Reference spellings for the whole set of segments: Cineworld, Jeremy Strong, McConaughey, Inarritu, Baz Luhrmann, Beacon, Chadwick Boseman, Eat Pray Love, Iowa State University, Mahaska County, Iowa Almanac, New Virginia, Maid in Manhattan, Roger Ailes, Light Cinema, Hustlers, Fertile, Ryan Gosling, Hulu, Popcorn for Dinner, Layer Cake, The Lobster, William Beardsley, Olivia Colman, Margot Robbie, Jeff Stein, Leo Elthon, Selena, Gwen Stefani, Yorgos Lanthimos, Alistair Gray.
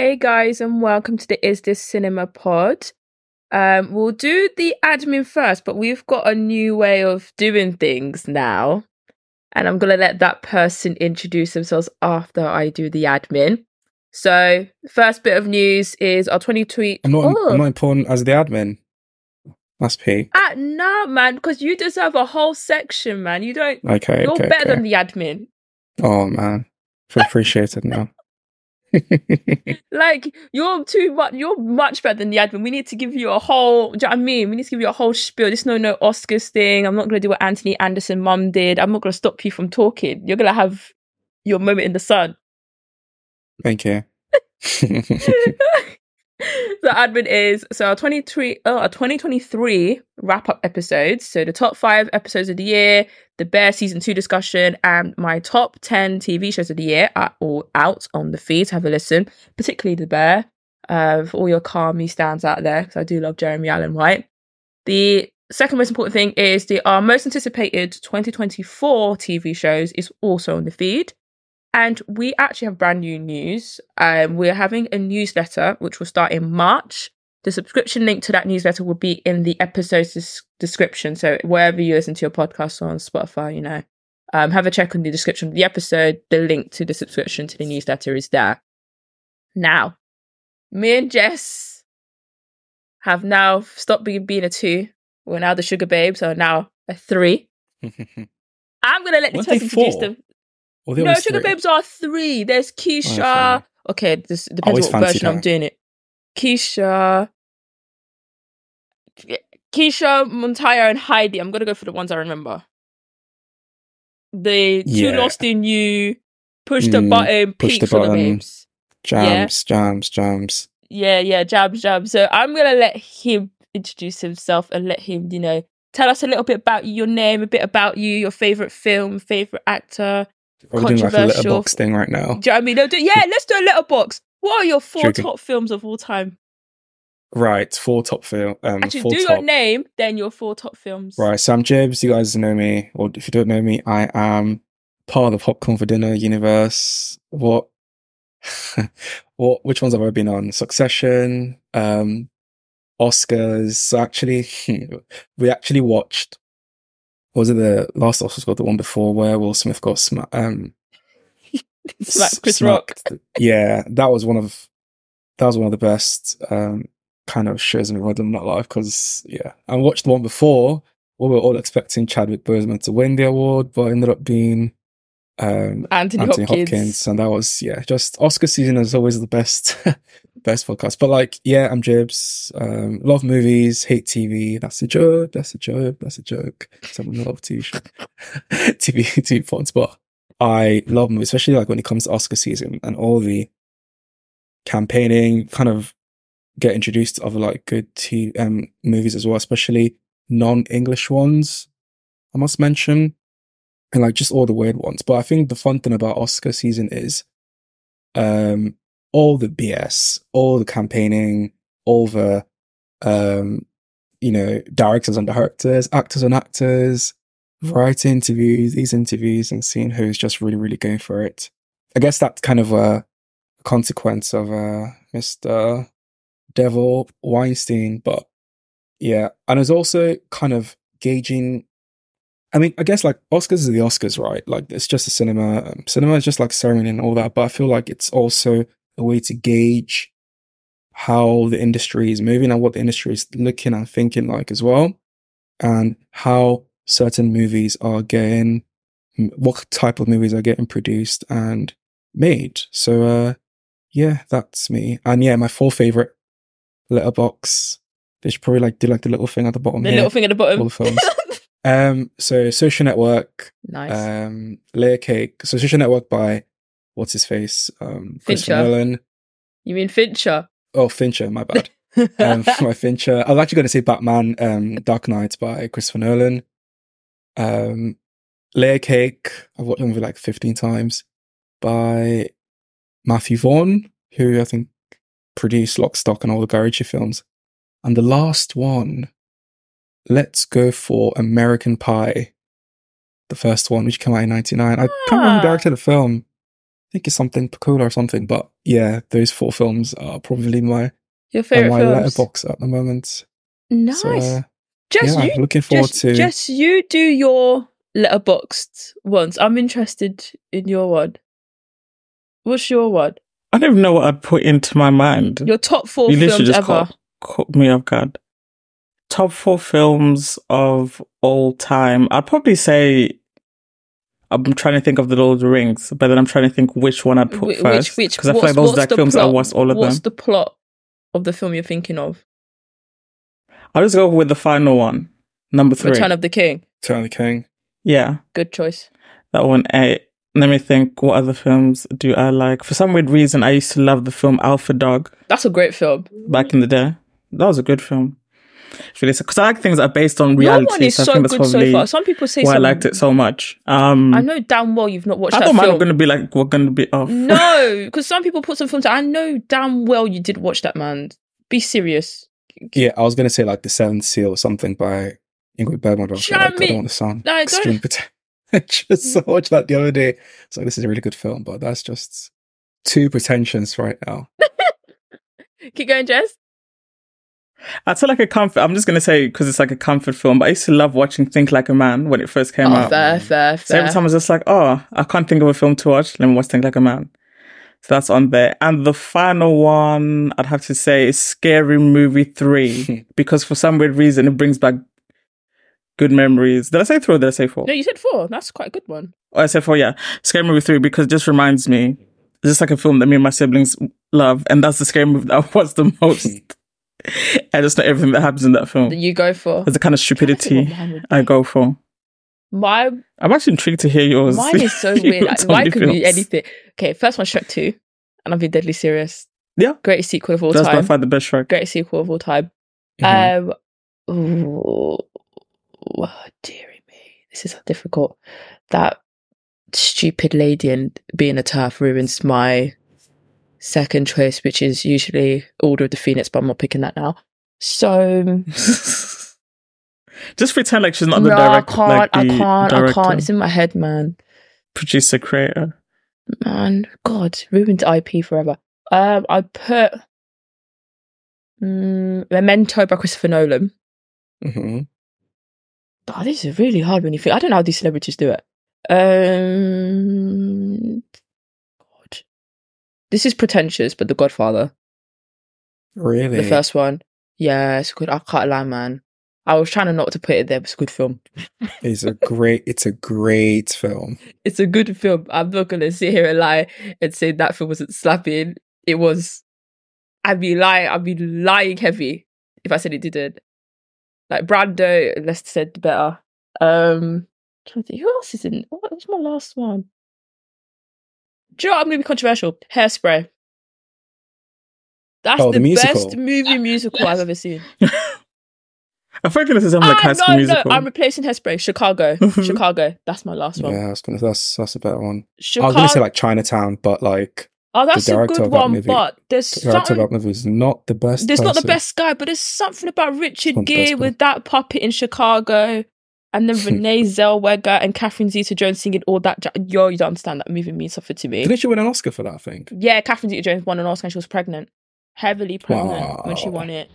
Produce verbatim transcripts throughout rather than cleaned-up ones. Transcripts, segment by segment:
Hey guys, and welcome to the Is This Cinema pod. Um, we'll do the admin first, but we've got a new way of doing things now. And I'm going to let that person introduce themselves after I do the admin. So, first bit of news is our twenty tweet. I'm not, oh. I'm not important as the admin. That's P. Ah, no, man, because you deserve a whole section, man. You don't. Okay. You're okay, better okay. than the admin. Oh, man. I feel appreciated now. Like, you're too much. You're much better than the admin. We need to give you a whole. Do you know what I mean? We need to give you a whole spiel. There's no no Oscars thing. I'm not going to do what Anthony Anderson mum did. I'm not going to stop you from talking. You're going to have your moment in the sun. Thank you. The admin is so our twenty twenty-three, oh, our twenty twenty-three wrap up episodes. So the top five episodes of the year, the Bear season two discussion, and my top ten T V shows of the year are all out on the feed. So have a listen, particularly the Bear, uh, for all your Carmi stands out there, because I do love Jeremy Allen White. The second most important thing is the our most anticipated twenty twenty-four T V shows is also on the feed. And we actually have brand new news. Um, we're having a newsletter, which will start in March. The subscription link to that newsletter will be in the episode's des- description. So wherever you listen to your podcast on Spotify, you know, um, have a check on the description of the episode. The link to the subscription to the newsletter is there. Now, me and Jess have now stopped being, being a two. We're now the sugar babes, are now a three. I'm going to let the person introduce them. Well, no, Sugar Babes are three. There's Keisha. Oh, okay, this depends on what version that. I'm doing it. Keisha. Keisha, Montoya, and Heidi. I'm going to go for the ones I remember. The yeah. Two Lost in You, Push the mm, Button, push Peak the button, for the Babes. Jams, yeah. jams, jams. Yeah, yeah, jams, jams. So I'm going to let him introduce himself and let him, you know, tell us a little bit about your name, a bit about you, your favourite film, favourite actor. We're doing like a letterbox thing right now. Do you know what I mean? No, do, yeah, let's do a letterbox. What are your four Sugar. top films of all time? Right, four top films. Um, Actually, four do top. your name, then your four top films. Right, so I'm Jibs. You guys know me, or if you don't know me, I am part of the Popcorn for Dinner universe. What? What? Which ones have I been on? Succession, um, Oscars. So actually, we actually watched. Was it the last Oscars got the one before where Will Smith got sma- um, smacked? Chris smacked. Rock. Yeah, that was one of that was one of the best um, kind of shows in Rodham Not Live because yeah, I watched the one before where we were all expecting Chadwick Boseman to win the award, but it ended up being um, Anthony, Anthony Hopkins. Hopkins, and that was yeah, just Oscar season is always the best best podcast. But like yeah, I'm Jibs. Um, love movies, hate T V. That's a joke. That's a joke. That's a joke. Someone love T V show. T V, T V fonts, but I love movies, especially like when it comes to Oscar season and all the campaigning. Kind of get introduced to other like good T V um, movies as well, especially non-English ones. I must mention, and like just all the weird ones. But I think the fun thing about Oscar season is, um. all the B S, all the campaigning, all the, um, you know, directors and directors, actors and actors, variety interviews, these interviews, and seeing who's just really, really going for it. I guess that's kind of a consequence of uh, Mister Devil Weinstein. But yeah, and it's also kind of gauging. I mean, I guess like Oscars are the Oscars, right? Like it's just a cinema. Um, cinema is just like ceremony and all that. But I feel like it's also a way to gauge how the industry is moving and what the industry is looking and thinking like as well, and how certain movies are getting, what type of movies are getting produced and made. So uh, yeah, that's me. And yeah, my four favorite letterbox. They should probably like do like the little thing at the bottom. The here, little thing at the bottom. All the films. um. So Social Network. Nice. Um. Layer Cake. So Social Network by. What's his face? Um, Fincher. Nolan. You mean Fincher? Oh, Fincher. My bad. um, my Fincher. I was actually going to say Batman, um, Dark Knight by Christopher Nolan. Um, Layer Cake. I've watched the movie like fifteen times by Matthew Vaughn, who I think produced Lock, Stock, and all the Guy Ritchie films. And the last one, let's go for American Pie. The first one, which came out in ninety-nine. I ah. can't remember who directed the film. think it's something Pecola or something. But yeah, those four films are probably my your favorite my films. Letterbox at the moment. Nice. So, uh, Jess, yeah, you, looking forward Jess, to. Jess, you do your Letterboxd ones. I'm interested in your one. What's your one? I don't even know what I put into my mind. Your top four you films literally just ever. Caught, caught me off guard. Top four films of all time. I'd probably say I'm trying to think of The Lord of the Rings, but then I'm trying to think which one I'd put which, first. Because I feel like those exact films, plot? I watched all of what's them. What's the plot of the film you're thinking of? I'll just go with the final one. Number three. Return of the King. Return of the King. Yeah. Good choice. That one, eight. Let me think, what other films do I like? For some weird reason, I used to love the film Alpha Dog. That's a great film. Back in the day. That was a good film. Because I like things that are based on reality. Your one is so, so I think good that's so far. Some people say why some... I liked it so much. Um, I know damn well you've not watched I that film. I thought mine were going to be like, we're going to be off. No, because some people put some films... I know damn well you did watch that, man. Be serious. Yeah, I was going to say like The Seventh Seal or something by Ingrid Bergman. But I, like, I don't want to sound no, extreme potential. I just watched that the other day. So this is a really good film, but that's just too pretentious right now. Keep going, Jess. I feel like a comfort. I'm just gonna say because it's like a comfort film. But I used to love watching Think Like a Man when it first came oh, out. Fair, fair, so fair. Every time I was just like, oh, I can't think of a film to watch. Let me watch Think Like a Man. So that's on there. And the final one I'd have to say is Scary Movie three because for some weird reason it brings back good memories. Did I say three or did I say four? No, you said four. That's quite a good one. Oh, I said four, yeah. Scary Movie three, because it just reminds me, it's just like a film that me and my siblings love, and that's the scary movie that I watched the most. And it's not everything that happens in that film. That you go for. It's the kind of stupidity I, I go for. My, I'm actually intrigued to hear yours. Mine is so weird. Like, mine could be anything. Okay, first one, Shrek two, and I'll be deadly serious. Yeah. Greatest sequel of all that's time. That's by far the best Shrek. Greatest sequel of all time. Mm-hmm. Um, ooh. Oh, dearie me, this is so difficult. That stupid lady and being a turf ruins my second choice, which is usually Order of the Phoenix, but I'm not picking that now. So just pretend like she's not the no, director. I can't, like I can't, director, I can't. It's in my head, man. Producer, creator. Man, God, ruined I P forever. Um, I put um, Memento by Christopher Nolan. Mm-hmm. Oh, this is really hard when you think. I don't know how these celebrities do it. Um, God, this is pretentious, but The Godfather. Really? The first one. Yeah, it's good. I can't lie, man. I was trying to not to put it there, but it's a good film. It's a great. It's a great film. It's a good film. I'm not gonna sit here and lie and say that film wasn't slapping. It was. I'd be lying. I'd be lying heavy if I said it didn't. Like Brando, less said the better. Um, trying to think, who else is in? What was my last one? Do you know what? I'm going to be controversial. Hairspray. That's oh, the, the best movie musical I've ever seen. I feel like this is like Hairspray no, musical. No, I'm replacing Hairspray. Chicago. Chicago. That's my last one. Yeah, I was gonna, that's that's a better one. Chicago- I was going to say like Chinatown, but like. Oh, that's a good one, movie, but there's the something... The director is not the best There's person. Not the best guy, but there's something about Richard Gere with that puppet in Chicago and then Renee Zellweger and Catherine Zeta-Jones singing all that... Ja- Yo, you don't understand. That movie means something to me. Didn't she win an Oscar for that, I think? Yeah, Catherine Zeta-Jones won an Oscar and she was pregnant. Heavily pregnant wow. when she won it.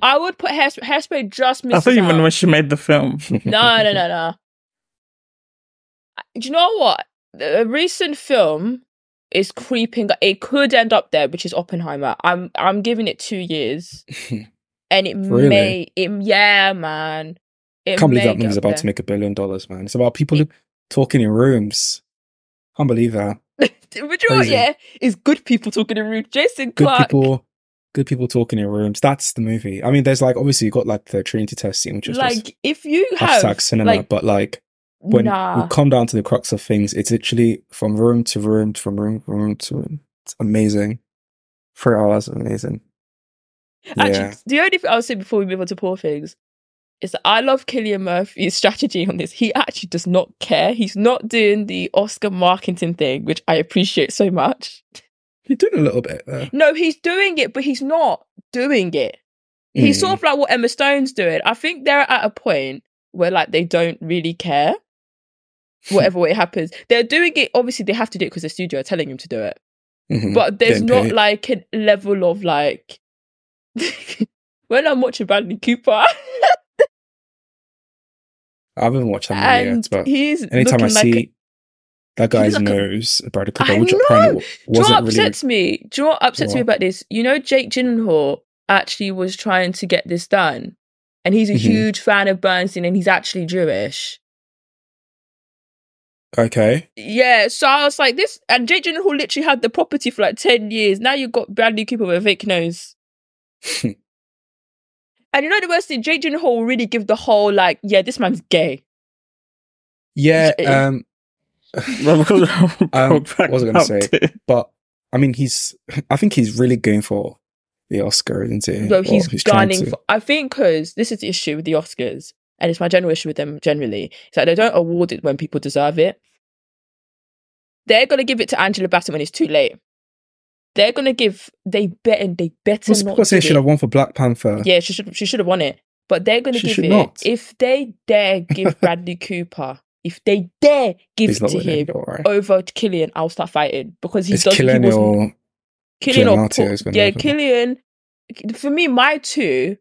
I would put Hairspray... Hairspray just missed I thought you meant when she made the film. no, no, no, no. Do you know what? A recent film... is creeping. It could end up there, which is Oppenheimer. I'm I'm giving it two years, and it really? may. It yeah, man. It can't believe that movie's about there. to make a billion dollars, man. It's about people it, talking in rooms. Can't believe that. But you know, yeah, it's good people talking in rooms. Jason Clarke. Good people. Good people talking in rooms. That's the movie. I mean, there's like obviously you got like the Trinity Test scene, which is like just if you have hashtag cinema, like, but like. When nah. we come down to the crux of things, it's literally from room to room, from room to room to room. It's amazing. Three hours, amazing. Yeah. Actually, the only thing I'll say before we move on to Poor Things is that I love Cillian Murphy's strategy on this. He actually does not care. He's not doing the Oscar Marketing thing, which I appreciate so much. He's doing a little bit there. No, he's doing it, but he's not doing it. Mm. He's sort of like what Emma Stone's doing. I think they're at a point where like they don't really care. whatever way it happens. They're doing it, obviously they have to do it because the studio are telling them to do it. Mm-hmm. But there's Didn't not like a level of like, when I'm watching Bradley Cooper, I haven't watched that many and yet, but he's anytime I like see a, that guy's like nose, a, Bradley Cooper, I which know. Apparently wasn't Do you know what upsets really, me? Do you know what upsets what? me about this? You know, Jake Gyllenhaal actually was trying to get this done, and he's a mm-hmm. huge fan of Bernstein, and he's actually Jewish. Okay. Yeah, so I was like, this, and Jake Gyllenhaal literally had the property for like ten years. Now you've got Bradley Cooper with a fake nose. And you know the worst thing, Jake Gyllenhaal will really give the whole like, yeah, this man's gay. Yeah, um, um what was I going to say? Too. But I mean, he's. I think he's really going for the Oscar, isn't he? Well, he's, he's gunning for. I think because this is the issue with the Oscars, and it's my general issue with them generally. It's like they don't award it when people deserve it. They're gonna give it to Angela Bassett when it's too late. They're gonna give. They bet and they better well, not. People say she should have won for Black Panther. Yeah, she should. She should have won it. But they're gonna she give it not. If they dare give Bradley Cooper. If they dare give he's it to him it, right. over Killian, I'll start fighting because he it's doesn't. Killian he or Killian or Paul, yeah, Killian. For me, my two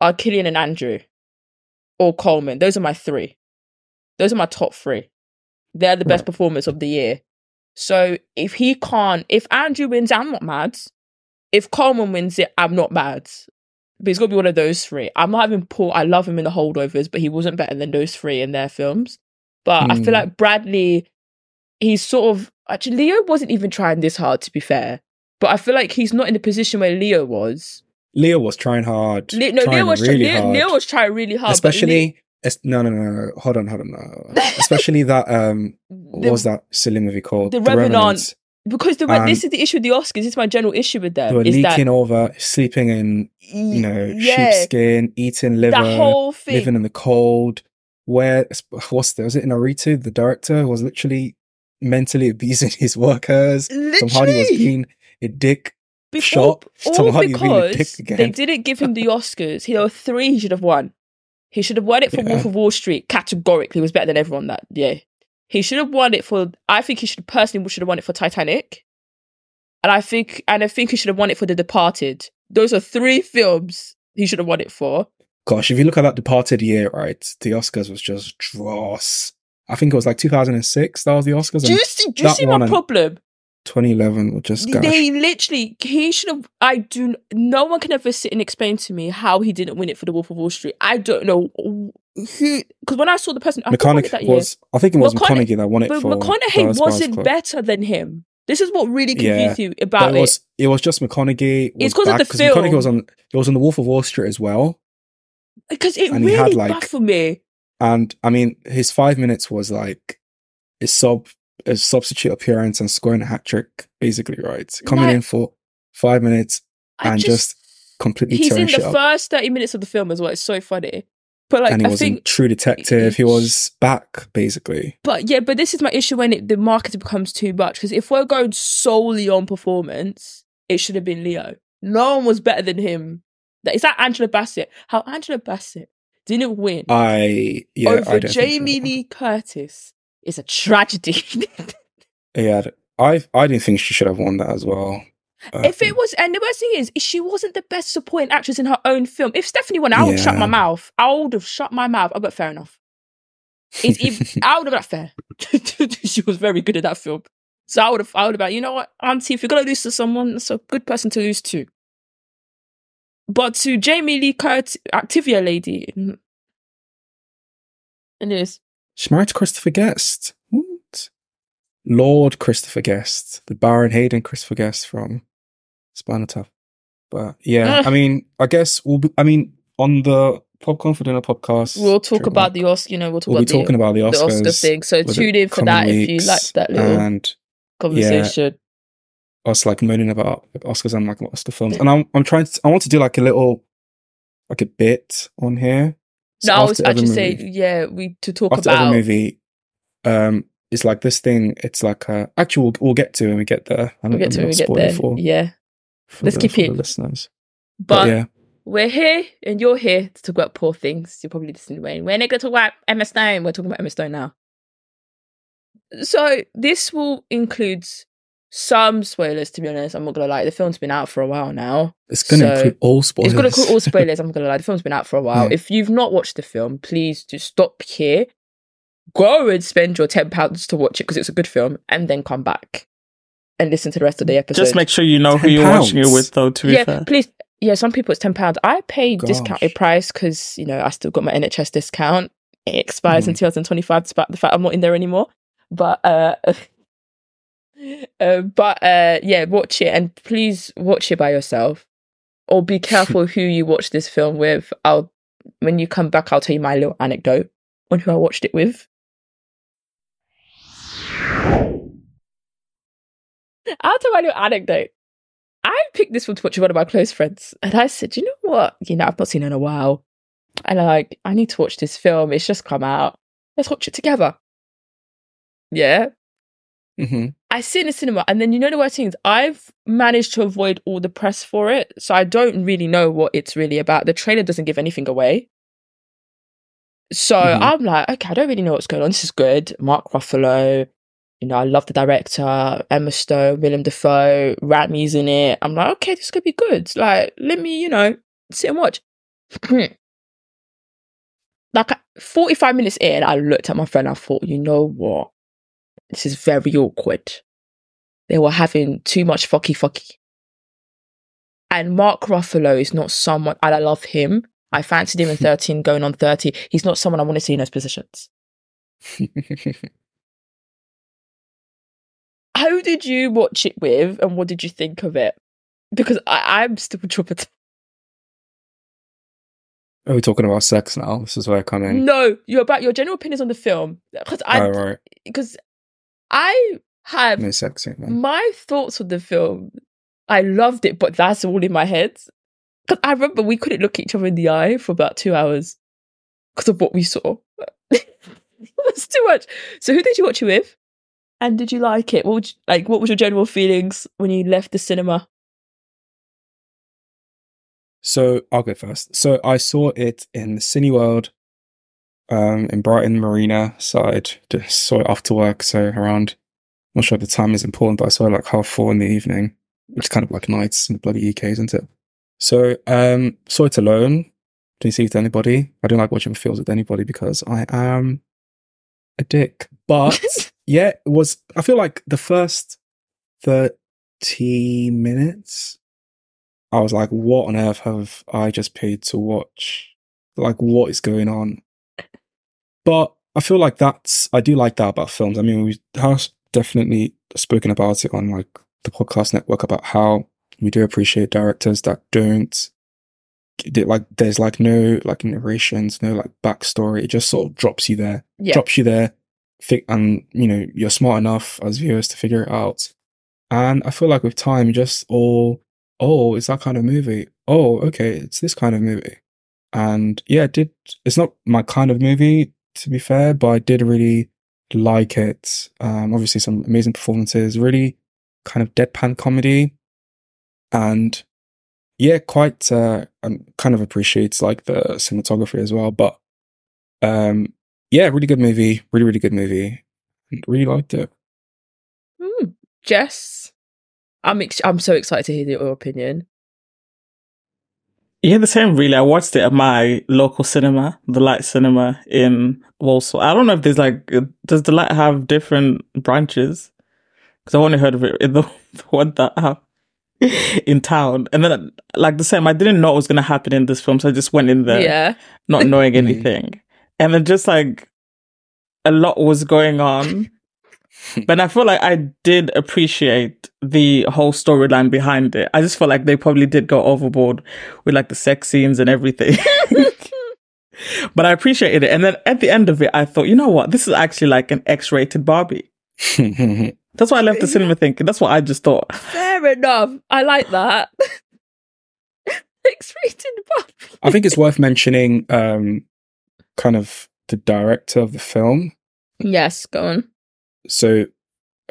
are Killian and Andrew or Coleman. Those are my three. Those are my top three. They're the best right. performers of the year. So if he can't, if Andrew wins, I'm not mad. If Coleman wins it, I'm not mad. But it's got to be one of those three. I'm not having Paul. I love him in The Holdovers, but he wasn't better than those three in their films. But mm. I feel like Bradley, he's sort of... Actually, Leo wasn't even trying this hard, to be fair. But I feel like he's not in the position where Leo was. Leo was trying hard. Le- no, trying Leo, was really tra- hard. Leo, Leo was trying really hard. Especially... Le- no, no, no, no. Hold on, hold on. No. Especially that... Um, what the, was that silly movie called? The, the Revenant. Revenant. Because the, um, this is the issue with the Oscars. This is my general issue with them. They were is leaking that, over, sleeping in, you know, yeah, sheepskin, eating liver, that whole thing. Living in the cold... Where what's there? Was it Inarritu? The director was literally mentally abusing his workers. Literally. Tom Hardy was being a dick. Be- shop. All, Tom all Hardy because was being a dick again. They didn't give him the Oscars. He there were three. He should have won. He should have won it for yeah. Wolf of Wall Street. Categorically, he was better than everyone that yeah. He should have won it for. I think he should personally should have won it for Titanic, and I think and I think he should have won it for The Departed. Those are three films he should have won it for. Gosh, if you look at that Departed year, right, the Oscars was just dross. I think it was like two thousand six, that was the Oscars. Do you see, do you see my problem? twenty eleven was just... Gosh. They literally, he should have, I do, no one can ever sit and explain to me how he didn't win it for The Wolf of Wall Street. I don't know who, because when I saw the person, I McConaughey that was, year, I think it was McConaughey, McConaughey that won it but for... But McConaughey wasn't better than him. This is what really confused yeah, you about it. Was, it was just McConaughey. Was it's because of the film. McConaughey was on, it was on The Wolf of Wall Street as well. Because it and really had, like, baffled me. And I mean, his five minutes was like a sub, a substitute appearance and scoring a hat trick, basically, right? Coming like, in for five minutes and just, just completely he's tearing shit up. He's in the first thirty minutes of the film as well. It's so funny. But like, and he I was think, a True Detective. He was back, basically. But yeah, but this is my issue when it, the marketing becomes too much. Because if we're going solely on performance, it should have been Leo. No one was better than him. It's like Angela Bassett. How Angela Bassett didn't win I, yeah, over I Jamie Lee Curtis is a tragedy. yeah, I I didn't think she should have won that as well. Um, if it was, and the worst thing is, she wasn't the best supporting actress in her own film. If Stephanie won, I would yeah. shut my mouth. I would have shut my mouth. I got fair enough. It's even, I would have been fair. She was very good at that film. So I would have, I would have been, you know what, Auntie, if you're going to lose to someone, that's a good person to lose to. But to Jamie Lee Curtis, Activia lady. It is. She married to Christopher Guest. What? Lord Christopher Guest. The Baron Hayden Christopher Guest from Spinal Tap. But yeah, I mean, I guess we'll be, I mean, on the Popcorn for Dinner podcast. We'll talk about the Oscars, you know, we'll talk we'll about, be the, talking about the, Oscars the Oscar thing. So tune in for that if you liked that little and, conversation. Yeah. Us like moaning about Oscars and like Oscar films, and I'm I'm trying to I want to do like a little like a bit on here. So no, I was actually saying yeah, we to talk after about every movie. Um, it's like this thing. It's like uh, actually we'll, we'll get to it when we get there. I don't we'll get to it when we get there. For, yeah, for let's the, keep it the listeners. But, but yeah. We're here and you're here to talk about Poor Things. You're probably listening. We're not going to talk about Emma Stone. We're talking about Emma Stone now. So this will include some spoilers, to be honest. I'm not going to lie. The film's been out for a while now. It's going to so include all spoilers. It's going to include all spoilers. I'm not going to lie. The film's been out for a while. Yeah. If you've not watched the film, please just stop here. Go and spend your ten pounds to watch it because it's a good film, and then come back and listen to the rest of the episode. Just make sure you know who you're watching it with, though, to be yeah, fair. Yeah, please. Yeah, some people it's ten pounds. I paid Gosh. discounted price because, you know, I still got my N H S discount. It expires mm. in two thousand twenty-five, despite the fact I'm not in there anymore. But, uh, uh, but uh, yeah, watch it, and please watch it by yourself, or be careful who you watch this film with. I'll when you come back, I'll tell you my little anecdote on who I watched it with. I'll tell my little anecdote. I picked this one to watch with one of my close friends, and I said, you know what? You know, I've not seen it in a while. And I'm like, I need to watch this film. It's just come out. Let's watch it together. Yeah. Mm-hmm. I see it in the cinema, and then you know the worst thing is I've managed to avoid all the press for it, so I don't really know what it's really about. The trailer doesn't give anything away. So mm-hmm. I'm like, okay, I don't really know what's going on. This is good. Mark Ruffalo. You know, I love the director, Emma Stone, Willem Dafoe, Rami's in it. I'm like, okay, this could be good. Like, let me, you know, sit and watch. Like, forty-five minutes in, I looked at my friend. I thought, you know what? This is very awkward. They were having too much fucky fucky. And Mark Ruffalo is not someone, and I love him. I fancied him in thirteen, going on thirty. He's not someone I want to see in those positions. Who did you watch it with, and what did you think of it? Because I, I'm still traumatized. Are we talking about sex now? This is where I come in. No, you're about your general opinions on the film. Because I, oh, right. Because I have no sex yet, man. My thoughts on the film. I loved it, but that's all in my head. Because I remember we couldn't look each other in the eye for about two hours because of what we saw. That's too much. So, who did you watch it with? And did you like it? What would you, like? What was your general feelings when you left the cinema? So I'll go first. So I saw it in the Cineworld, um, in Brighton Marina. So I just saw it after work. So around, I'm not sure if the time is important, but I saw it like half four in the evening, which is kind of like nights in the bloody U K, isn't it? So um, saw it alone. Didn't see it with anybody. I don't like watching films with anybody because I am a dick. But yeah, it was. I feel like the first thirty minutes, I was like, what on earth have I just paid to watch? Like, what is going on? But I feel like that's, I do like that about films. I mean, we have definitely spoken about it on like the podcast network about how we do appreciate directors that don't, like, there's like no like narrations, no like backstory. It just sort of drops you there, yeah. drops you there. And, you know, you're smart enough as viewers to figure it out. And I feel like with time, just all, oh, it's that kind of movie. Oh, okay, it's this kind of movie. And yeah, it did. It's not my kind of movie, to be fair, but I did really like it. Um, obviously, some amazing performances, really kind of deadpan comedy. And yeah, quite, uh, and kind of appreciates like the cinematography as well. But um, yeah, really good movie. Really, really good movie. Really liked it. Mm, Jess? I'm ex- I'm so excited to hear your opinion. Yeah, the same, really. I watched it at my local cinema, the Light Cinema in Walsall. I don't know if there's like, does the Light have different branches? Because I've only heard of it in the, the one that I have in town. And then, like the same, I didn't know what was going to happen in this film, so I just went in there yeah. not knowing anything. And then just like, a lot was going on. But I feel like I did appreciate the whole storyline behind it. I just felt like they probably did go overboard with like the sex scenes and everything. But I appreciated it. And then at the end of it, I thought, you know what? This is actually like an X-rated Barbie. That's why I left the cinema thinking. That's what I just thought. Fair enough. I like that. X-rated Barbie. I think it's worth mentioning um, kind of the director of the film. Yes, go on. So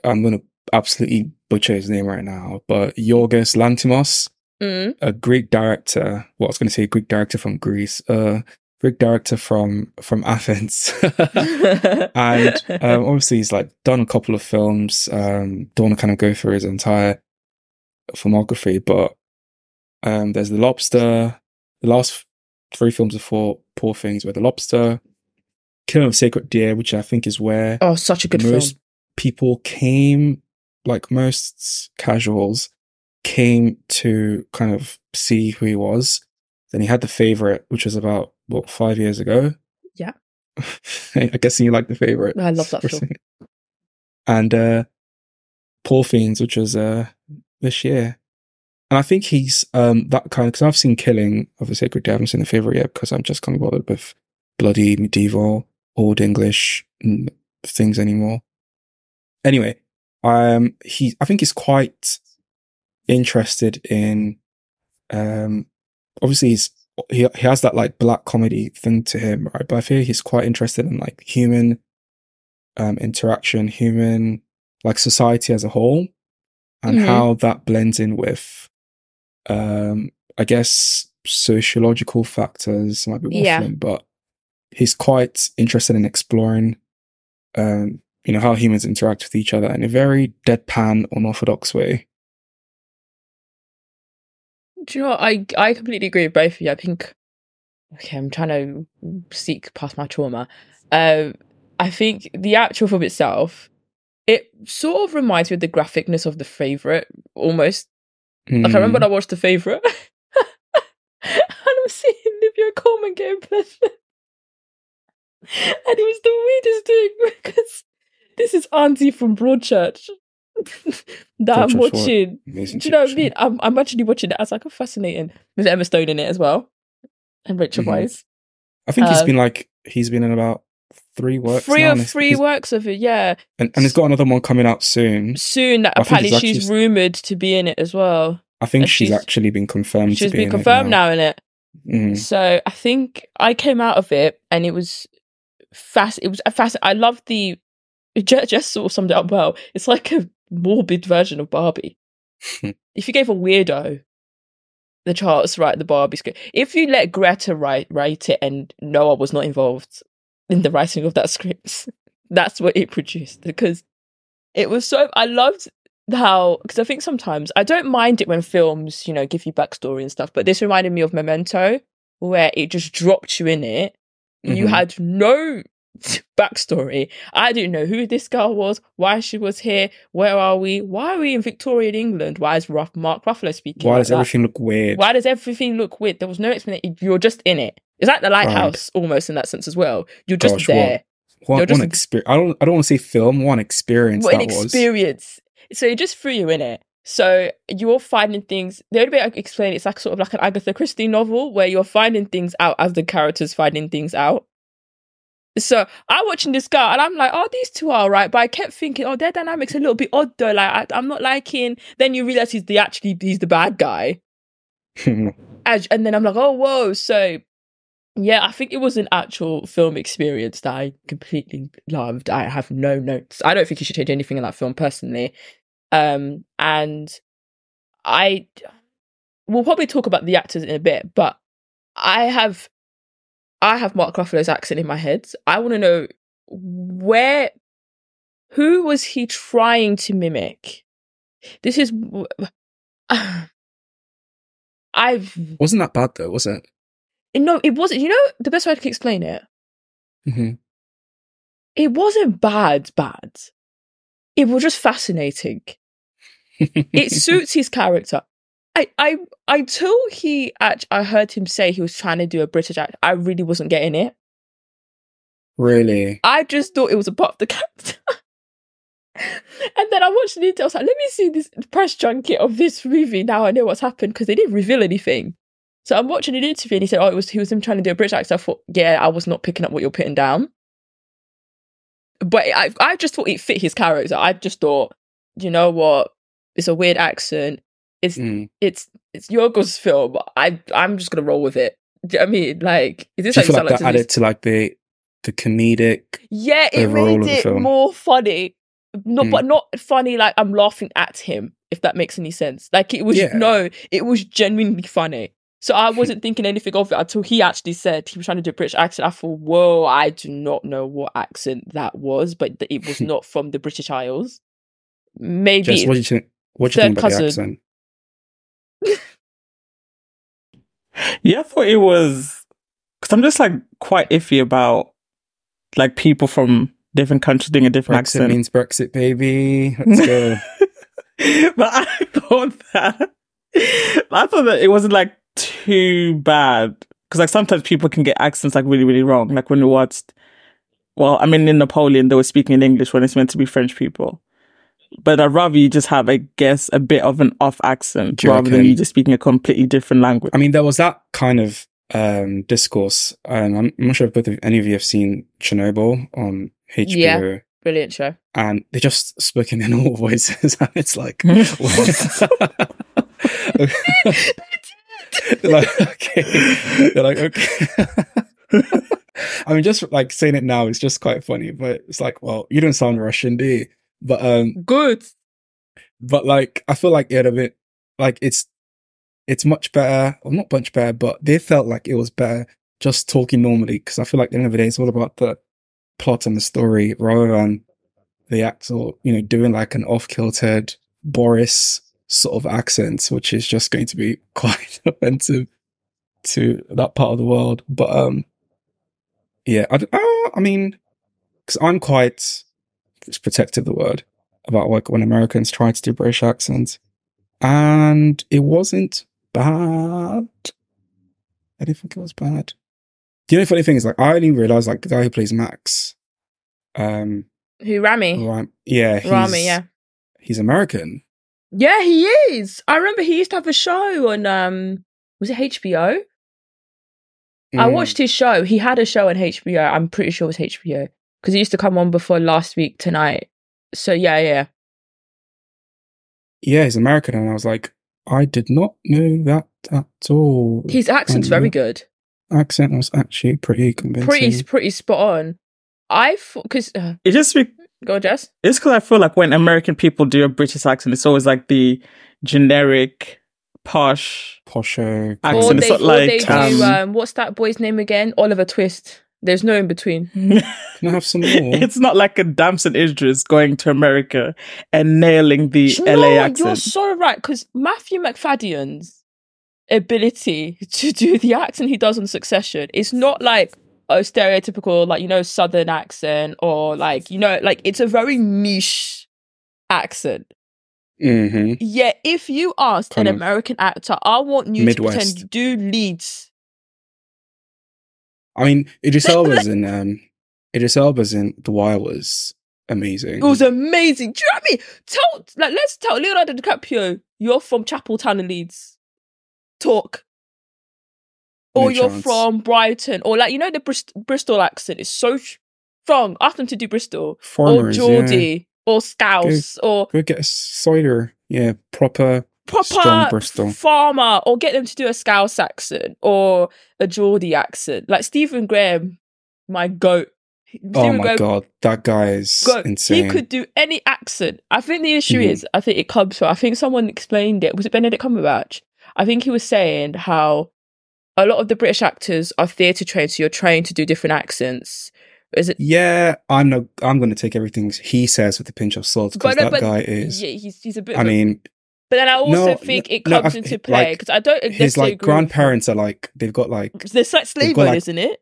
I'm going to absolutely butcher his name right now, but Yorgos Lanthimos, mm. a Greek director. Well, I was going to say a Greek director from Greece, uh, big director from from Athens, and um, obviously he's like done a couple of films. Um, don't want to kind of go through his entire filmography, but um, there's The Lobster. The last three films before Poor Things were The Lobster, Killing of Sacred Deer, which I think is where oh, such a good most film. people came, like most casuals came to kind of see who he was. Then he had The Favourite, which was about what five years ago. Yeah, I guess you like The Favourite. I love that film. And uh, Poor Things, which was uh, this year. And I think he's um, that kind of, because I've seen Killing of the Sacred Deer, I haven't seen The Favourite yet because I'm just can't be bothered with bloody medieval old English things anymore. Anyway, um, he I think he's quite interested in. Um, obviously, he's he he has that like black comedy thing to him, right? But I feel he's quite interested in like human um, interaction, human like society as a whole, and mm-hmm. how that blends in with, um, I guess, sociological factors. Might be waffling, yeah. but he's quite interested in exploring. Um, you know, how humans interact with each other in a very deadpan, unorthodox way. Do you know what? I, I completely agree with both of you. I think, okay, I'm trying to seek past my trauma. Um, I think the actual film itself, it sort of reminds me of the graphicness of The Favourite, almost. Mm. Like, I remember when I watched The Favourite, and I'm seeing Olivia Colman getting pleasure. And it was the weirdest thing, because this is Auntie from Broadchurch that Broadchurch I'm watching. Do you know what I mean? I'm, I'm actually watching it as like a fascinating. There's Emma Stone in it as well, and Rachel mm-hmm. Weisz. I think um, he's been like he's been in about three works. Three or three works of it, yeah. And and he's got another one coming out soon. Soon, that apparently she's actually, rumored to be in it as well. I think she's, she's actually been confirmed. She's to be been confirmed now. now in it. Mm. So I think I came out of it, and it was. Fast, it was a fast. I love the. Jess just sort of summed it up well. It's like a morbid version of Barbie. If you gave a weirdo the chance to write the Barbie script, if you let Greta write write it, and no, I was not involved in the writing of that script. That's what it produced, because it was so. I loved how, because I think sometimes I don't mind it when films, you know, give you backstory and stuff, but this reminded me of Memento, where it just dropped you in it. You mm-hmm. had no backstory. I didn't know who this girl was, why she was here, where are we, why are we in Victorian England, why is Mark Ruffalo speaking? Why like does that? everything look weird? Why does everything look weird? There was no explanation. You're just in it. It's like The Lighthouse right. almost in that sense as well. You're just Gosh, there. One, one, just, one experience. I don't. I don't want to say film. One experience. What that an experience. Was. So it just threw you in it. So you're finding things. The only way I can explain it, it's like sort of like an Agatha Christie novel where you're finding things out as the characters finding things out. So I'm watching this girl and I'm like, oh, these two are right. But I kept thinking, oh, their dynamic's a little bit odd though. Like I, I'm not liking. Then you realize he's the actually he's the bad guy, and, and then I'm like, oh, whoa. So yeah, I think it was an actual film experience that I completely loved. I have no notes. I don't think you should change anything in that film personally. Um, and I will probably talk about the actors in a bit, but I have I have Mark Ruffalo's accent in my head. I want to know where, who was he trying to mimic? This is, uh, I've... Wasn't that bad though, was it? No, it wasn't. You know, the best way I can explain it? Mm-hmm. It wasn't bad, bad. It was just fascinating. It suits his character. I, I, until he, act, I heard him say he was trying to do a British accent, I really wasn't getting it. Really? I just thought it was a part of the character. And then I watched the details. I was like, let me see this press junket of this movie. Now I know what's happened, because they didn't reveal anything. So I'm watching an interview and he said, oh, it was he was him trying to do a British accent. I thought, yeah, I was not picking up what you're putting down. But I, I just thought it fit his character. I just thought, you know what? It's a weird accent. It's mm. it's it's Yorgos' film. I I'm just gonna roll with it. Do you know what I mean? Like, is this? Do you feel like that added to like the the comedic? Yeah, it made it more funny. Not mm. but not funny. Like I'm laughing at him. If that makes any sense. Like it was yeah. no, it was genuinely funny. So I wasn't thinking anything of it until he actually said he was trying to do a British accent. I thought, whoa, I do not know what accent that was, but it was not from the British Isles. Maybe. Jess, what do you think, what do you think about the accent? Yeah, I thought it was, because I'm just like quite iffy about like people from different countries doing a different Brexit accent. Brexit means Brexit, baby. Let's go. But I thought that, I thought that it wasn't like too bad, because like sometimes people can get accents like really really wrong, like when we watched well I mean in Napoleon they were speaking in English when it's meant to be French people, but I'd rather you just have, I guess, a bit of an off accent rather than you just speaking a completely different language. I mean, there was that kind of um discourse, and I'm not sure if both of, any of you have seen Chernobyl on H B O. Yeah, brilliant show, and they just spoke in all voices and it's like They're like, okay. They're like, okay. I mean, just like saying it now is just quite funny, but it's like, well, you don't sound Russian, do you? But um, good. But like, I feel like it a bit, like it's it's much better, or not much better, but they felt like it was better just talking normally, because I feel like at the end of the day, it's all about the plot and the story rather than the actual, you know, doing like an off-kiltered Boris sort of accents, which is just going to be quite offensive to that part of the world. But um yeah I, uh, I mean, because I'm quite protective of the word about like when Americans try to do British accents, and it wasn't bad. I didn't think it was bad. The only funny thing is, like, I only realised like the guy who plays Max, um who Rami Ram- yeah he's, Rami yeah he's American. Yeah, he is. I remember he used to have a show on, um, was it H B O? Mm. I watched his show. He had a show on H B O. I'm pretty sure it was H B O, because he used to come on before Last Week Tonight. So, yeah, yeah. Yeah, he's American. And I was like, I did not know that at all. His accent's very good. Accent was actually pretty convincing. Pretty, pretty spot on. I thought, because... Uh, it just... Re- Go, Jess. It's because I feel like when American people do a British accent, it's always like the generic posh, posher accent. Or they, it's not or like they um, do, um, what's that boy's name again? Oliver Twist. There's no in between. Can I have some more? It's not like a Damson Idris going to America and nailing the no, L A accent. You're so right, because Matthew McFadden's ability to do the accent he does on Succession, it's not like a stereotypical, like, you know, southern accent, or like, you know, like it's a very niche accent. Mm-hmm. Yeah, if you asked kind an American actor, I want you Midwest. to pretend you do Leeds. I mean, Idris Elba's in um, Idris Elba's in The Wire was amazing. It was amazing. Do you know what I mean? Tell like let's tell Leonardo DiCaprio you're from Chapel Town in Leeds. Talk. Or no you're chance. From Brighton, or like, you know, the Brist- Bristol accent is so strong. Ask them to do Bristol, Farmers, or Geordie, yeah. or Scouse, go, or go get a cider. Yeah, proper, proper strong Bristol farmer, or get them to do a Scouse accent or a Geordie accent. Like Stephen Graham, my goat. Stephen oh my Graham, god, that guy is goat. Insane. He could do any accent. I think the issue mm-hmm. is, I think it comes from. I think someone explained it. Was it Benedict Cumberbatch? I think he was saying how a lot of the British actors are theatre trained, so you're trained to do different accents. Is it? Yeah, I'm no, I'm going to take everything he says with a pinch of salt, because no, that guy is. Yeah, he's he's a bit. I of, mean, but then I also no, think it no, comes I've, into play because like, I don't. His like grandparents with, are like they've got like they're like slave owners, like, isn't it?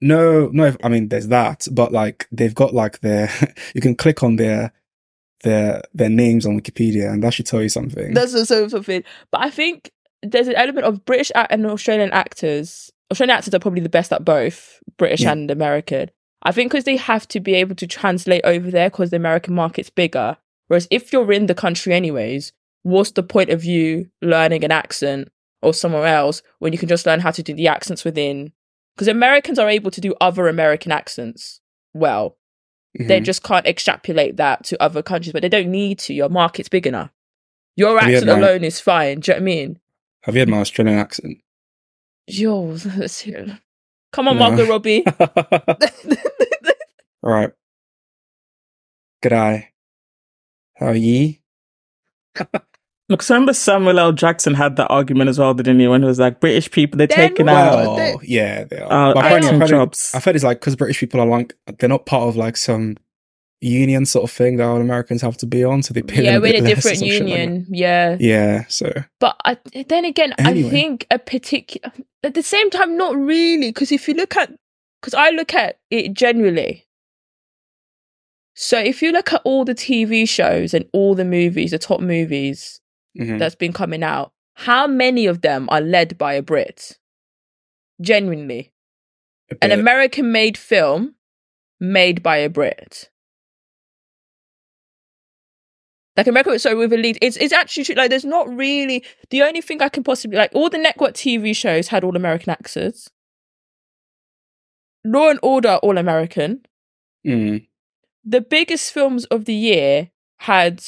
No, no. I mean, there's that, but like they've got like their. You can click on their their their names on Wikipedia, and that should tell you something. That's also something, but I think. There's an element of British and Australian actors. Australian actors are probably the best at both, British yeah. and American. I think because they have to be able to translate over there because the American market's bigger. Whereas if you're in the country anyways, what's the point of you learning an accent or somewhere else when you can just learn how to do the accents within? Because Americans are able to do other American accents well. Mm-hmm. They just can't extrapolate that to other countries, but they don't need to. Your market's big enough. Your accent yeah, alone is fine. Do you know what I mean? Have you had my Australian accent? Yo, that's here. Come on, no. Margot Robbie. All right. G'day. How are ye? Look, so I remember Samuel L. Jackson had that argument as well, didn't he? When he was like, British people, they're, they're taking well, out. They're, yeah, they are. Uh, but I, heard, jobs. I felt it's like, because British people are like, they're not part of like some union sort of thing that all Americans have to be on. So they pay yeah, them a bit less. Yeah, we're in a different union. Like yeah. Yeah, so. But I, then again, anyway. I think a particular, at the same time, not really. Because if you look at, because I look at it generally. So if you look at all the T V shows and all the movies, the top movies, Mm-hmm. that's been coming out, how many of them are led by a Brit? Genuinely. A An American-made film made by a Brit. Like, America, so with a lead, it's, it's actually, like, there's not really, the only thing I can possibly, like, all the network T V shows had all American actors. Law and Order, all American. Mm. The biggest films of the year had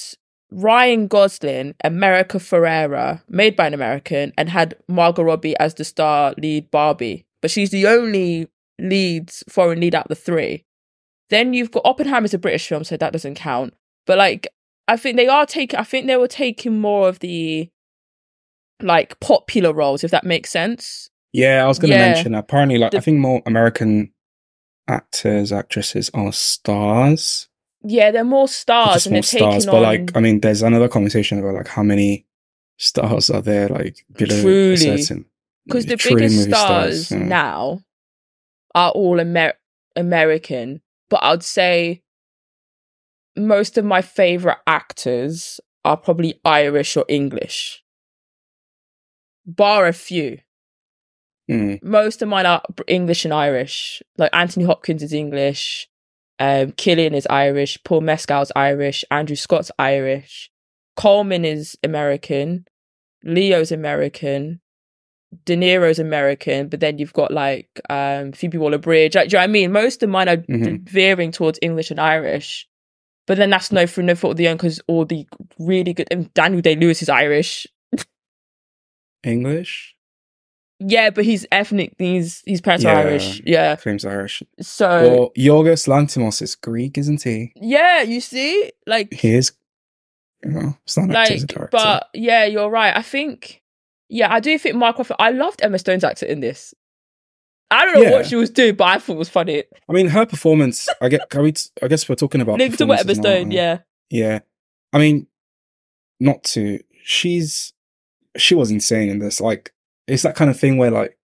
Ryan Gosling, America Ferrera, made by an American, and had Margot Robbie as the star lead Barbie. But she's the only lead, foreign lead out of the three. Then you've got Oppenheimer's a British film, so that doesn't count. But like, I think they are taking, I think they were taking more of the like popular roles, if that makes sense. Yeah, I was going to yeah. mention, apparently, like, the, I think more American actors, actresses are stars. Yeah, they're more stars, they're and they're stars, taking but on. Like, I mean, there's another conversation about like how many stars are there, like below truly. a certain. Because the biggest stars, stars yeah. now are all Amer- American, but I'd say most of my favorite actors are probably Irish or English, bar a few. Mm. Most of mine are English and Irish. Like Anthony Hopkins is English. Um, Killian is Irish, Paul Mescal's Irish, Andrew Scott's Irish, Coleman is American, Leo's American, De Niro's American, but then you've got like um, Phoebe Waller-Bridge. Like, do you know what I mean? Most of mine are mm-hmm. veering towards English and Irish, but then that's no through no fault of the own because all the really good, and Daniel Day-Lewis is Irish. English? Yeah, but he's ethnic. He's his parents yeah, are Irish. Yeah, claims Irish. So, well, Yorgos Lanthimos is Greek, isn't he? Yeah, you see, like he is. You know, it's not like, actor, director. But yeah, you're right. I think, yeah, I do think Mark Ruffalo. I loved Emma Stone's actor in this. I don't know yeah. what she was doing, but I thought it was funny. I mean, her performance. I get. Can we t- I guess we're talking about linked to Emma Stone. Now, yeah. Yeah, I mean, not to. She's she was insane in this. Like. It's that kind of thing where, like,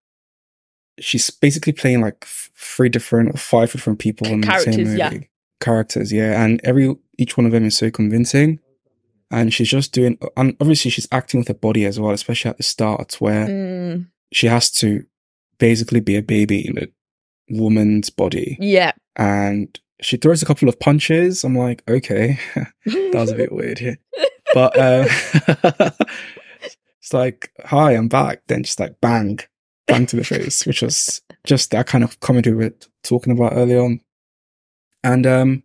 she's basically playing, like, f- three different or five different people in the same movie. Yeah. Characters, yeah. And every each one of them is so convincing. And she's just doing... And obviously, she's acting with her body as well, especially at the start, where mm. she has to basically be a baby in a woman's body. Yeah. And she throws a couple of punches. I'm like, okay. That was a bit weird here. But... Um, it's like, hi, I'm back. Then just like bang, bang to the face, which was just that kind of comedy we were talking about earlier on. And um,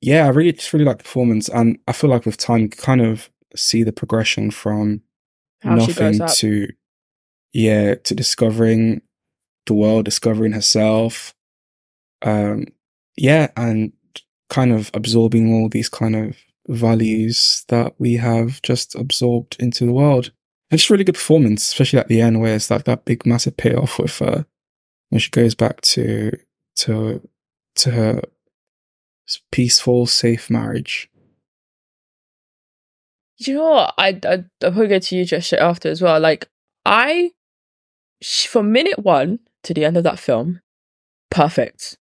yeah, I really just really like the performance. And I feel like with time, you kind of see the progression from how nothing to, yeah, to discovering the world, discovering herself. Um, yeah, and kind of absorbing all these kind of values that we have just absorbed into the world. And just really good performance, especially at the end where it's like that big massive payoff with her uh, when she goes back to to to her peaceful, safe marriage. You know what? I I I'll go to you just straight after as well. Like I, from minute one to the end of that film, perfect.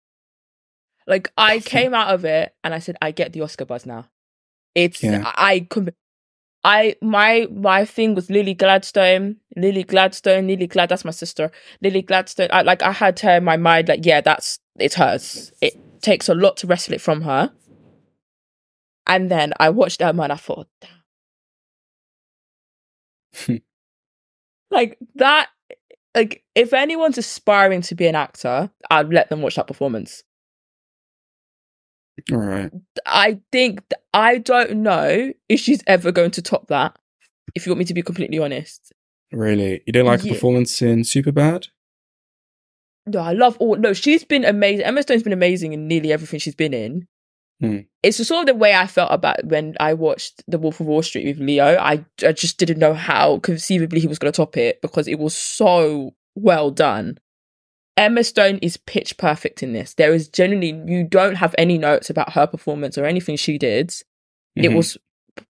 Like I came out of it and I said, I get the Oscar buzz now. It's yeah. I could. I my my thing was Lily Gladstone, Lily Gladstone, Lily Glad. That's my sister, Lily Gladstone. I like I had her in my mind. Like yeah, that's it's hers. It takes a lot to wrestle it from her. And then I watched Emma and I thought, damn. like that. Like if anyone's aspiring to be an actor, I'd let them watch that performance. All right. I think th- I don't know if she's ever going to top that. If you want me to be completely honest, really, you don't like yeah. her performance in Superbad? No, I love all. No, she's been amazing. Emma Stone's been amazing in nearly everything she's been in. Mm. It's sort of the way I felt about when I watched The Wolf of Wall Street with Leo. I, I just didn't know how conceivably he was going to top it because it was so well done. Emma Stone is pitch perfect in this. There is genuinely, you don't have any notes about her performance or anything she did. Mm-hmm. It was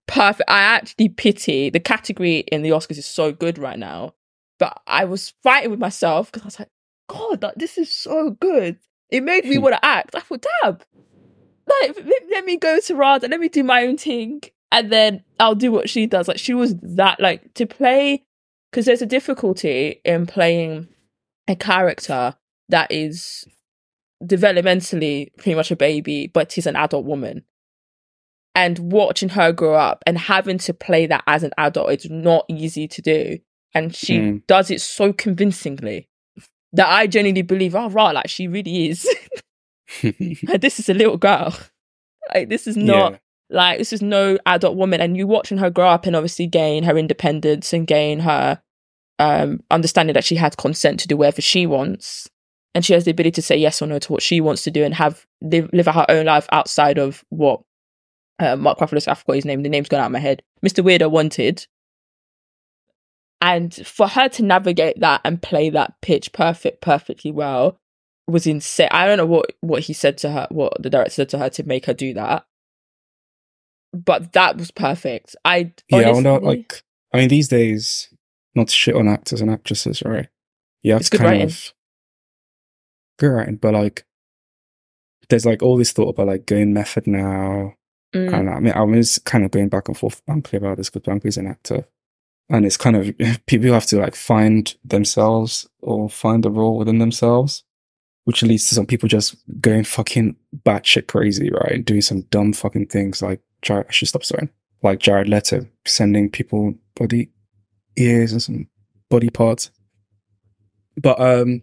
perfect. I actually pity, the category in the Oscars is so good right now, but I was fighting with myself because I was like, God, like, this is so good. It made me want to act. I thought, damn, like, let me go to Rada, let me do my own thing, and then I'll do what she does. Like, she was that, like, to play, because there's a difficulty in playing a character that is developmentally pretty much a baby, but is an adult woman. And watching her grow up and having to play that as an adult, it's not easy to do. And she mm. does it so convincingly that I genuinely believe, oh, right, like, she really is. Like, this is a little girl. Like, this is not, yeah. like, this is no adult woman. And you watching her grow up and obviously gain her independence and gain her um, understanding that she had consent to do whatever she wants. And she has the ability to say yes or no to what she wants to do and have live, live out her own life outside of what uh, Mark Ruffalo's, I forgot his name, the name's gone out of my head, Mister Weirdo wanted. And for her to navigate that and play that pitch perfect, perfectly well was insane. I don't know what, what he said to her, what the director said to her to make her do that. But that was perfect. I honestly, yeah, well, no, like, I mean, these days, not to shit on actors and actresses, right? You have it's to kind writing. of good writing, but like, there's like all this thought about like going method now. Mm. And I mean, I was kind of going back and forth blankly about this because Blankly's an actor. And it's kind of, people have to like find themselves or find the role within themselves, which leads to some people just going fucking batshit crazy, right? And doing some dumb fucking things like, Jared, I should stop saying, like Jared Leto, sending people body ears and some body parts. But, um,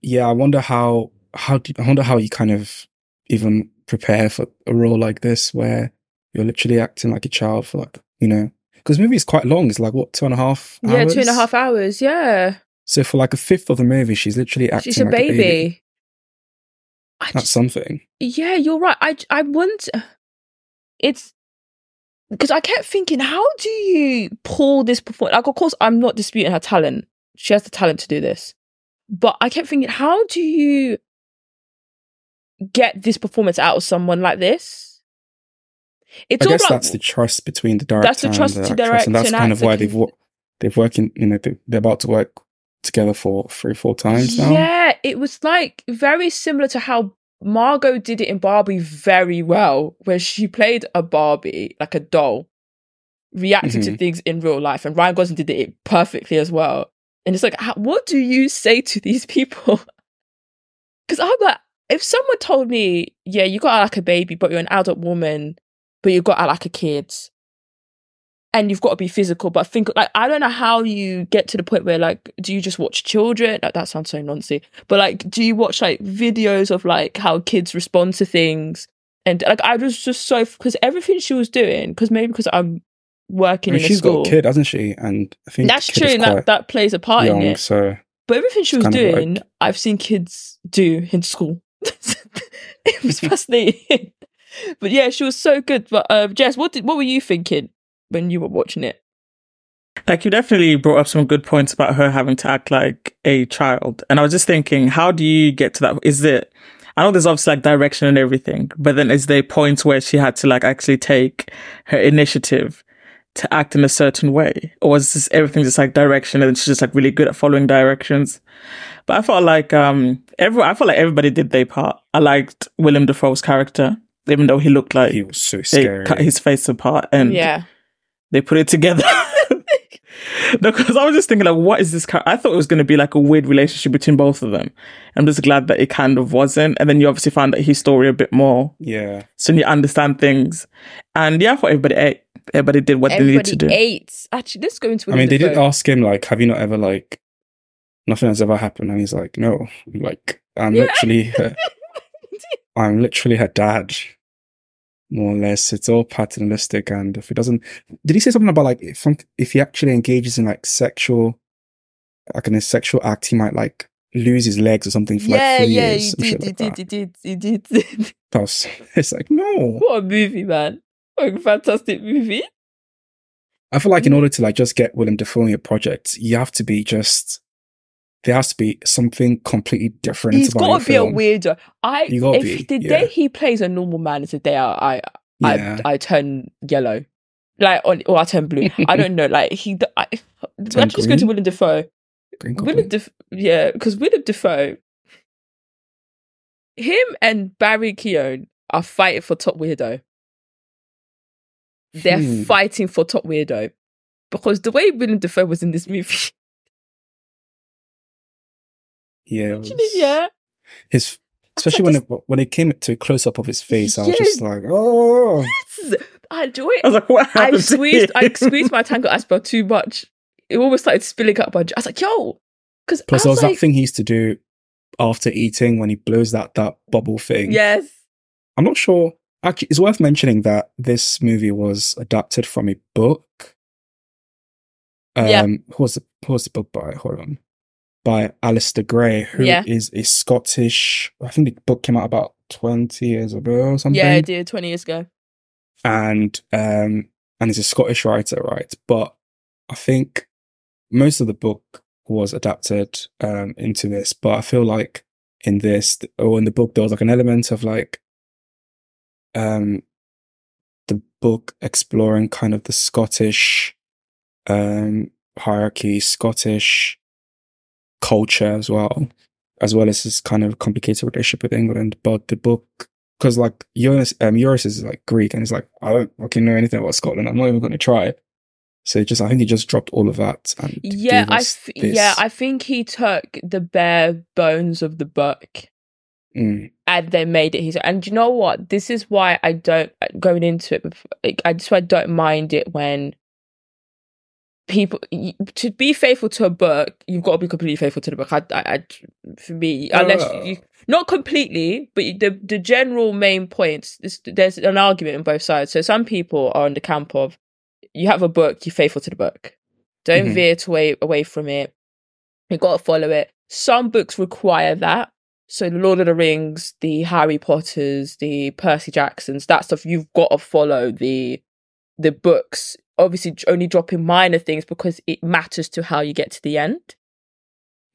yeah, I wonder how, how, do, I wonder how you kind of even prepare for a role like this where you're literally acting like a child for like, you know, because the movie is quite long. It's like, what, two and a half hours? Yeah, two and a half hours, yeah. So for like a fifth of the movie, she's literally acting she's a like baby. a baby. I That's just, something. Yeah, you're right. I, I want... It's... Because I kept thinking, how do you pull this performance? Like, of course, I'm not disputing her talent. She has the talent to do this. But I kept thinking, how do you get this performance out of someone like this? It's I guess like, that's the trust between the director that's the trust and the actress, and that's kind of why they've wo- they've working. You know, they're about to work together for three, four times now. Yeah, it was like very similar to how Margot did it in Barbie very well, where she played a Barbie like a doll, reacted mm-hmm. to things in real life, and Ryan Gosling did it perfectly as well. And it's like, how, what do you say to these people? Because I'm like, if someone told me, yeah, you got like a baby, but you're an adult woman. But you've got to act like a kid and you've got to be physical. But think, like, I don't know how you get to the point where, like, do you just watch children? Like, that sounds so nonsense. But, like, do you watch, like, videos of, like, how kids respond to things? And, like, I was just so, because everything she was doing, because maybe because I'm working I mean, in a school. She's got a kid, hasn't she? And I think that's true. And that, that plays a part young, in it. So but everything she was doing, like... I've seen kids do in school. It was fascinating. But yeah, she was so good. But uh, Jess, what did, what were you thinking when you were watching it? Like, you definitely brought up some good points about her having to act like a child. And I was just thinking, how do you get to that? Is it, I know there's obviously like direction and everything, but then is there points where she had to like actually take her initiative to act in a certain way? Or is this everything just like direction and she's just like really good at following directions? But I felt like, um, every, I felt like everybody did their part. I liked Willem Dafoe's character. Even though he looked like he was so scary. They cut his face apart and yeah. they put it together. Because no, I was just thinking, like, what is this? Car- I thought it was going to be like a weird relationship between both of them. I'm just glad that it kind of wasn't. And then you obviously found out his story a bit more. Yeah. So you understand things. And yeah, I thought everybody ate. Everybody did what everybody they needed to do. Ate. Actually, let's go into I mean, they did ask him, like, have you not ever, like, nothing has ever happened? And he's like, no. Like, I'm yeah. literally, uh, I'm literally her dad. More or less, it's all paternalistic, and if he doesn't, did he say something about like if if he actually engages in like sexual, like in a sexual act, he might like lose his legs or something for yeah, like three yeah, years. Yeah, yeah, he, like he did, he did, he did. Plus, it's like, no. What a movie, man. What a fantastic movie. I feel like in order to like just get Willem Dafoe in your project, you have to be just, there has to be something completely different. He's got to be film. a weirdo. I, if be, the yeah. day he plays a normal man is the day I I, yeah. I, I turn yellow. Like, or, or I turn blue. I don't know. Like, he, I, let's just go to Willem Dafoe. Willem Def- yeah, because Willem Dafoe, him and Barry Keoghan are fighting for top weirdo. They're hmm. fighting for top weirdo, because the way Willem Dafoe was in this movie, yeah, was, yeah, his especially when just, it, when it came to a close up of his face, yeah. I was just like, oh, yes. I enjoy it. I was like, what happened? I squeezed, I squeezed my Tango Asper too much. It almost started spilling out. I was like, yo, because plus there was, was like, that thing he used to do after eating when he blows that that bubble thing. Yes, I'm not sure. Actually, it's worth mentioning that this movie was adapted from a book. Um, yeah. What was the, what was the book by? Hold on. By Alistair Gray, who yeah. is a Scottish... I think the book came out about twenty years ago or something. Yeah, it did, twenty years ago. And, um, and he's a Scottish writer, right? But I think most of the book was adapted um, into this. But I feel like in this, or in the book, there was like an element of like, Um, the book exploring kind of the Scottish um, hierarchy, Scottish culture as well, as well as this kind of complicated relationship with England. But the book, because like Joris, um, Joris is like Greek, and he's like, I don't fucking know anything about Scotland. I'm not even going to try. So just, I think he just dropped all of that. And yeah, I f- yeah, I think he took the bare bones of the book. Mm. And they made it his own. And you know what? This is why I don't going into it. Before, I just I don't mind it when people to be faithful to a book. You've got to be completely faithful to the book. I, I, I for me, oh. unless you, you not completely, but the the general main points. There's, there's an argument on both sides. So some people are in the camp of you have a book, you're faithful to the book. Don't mm-hmm. veer away away from it. You've got to follow it. Some books require that. So the Lord of the Rings, the Harry Potters, the Percy Jacksons, that stuff, you've got to follow the the books. Obviously, only dropping minor things because it matters to how you get to the end.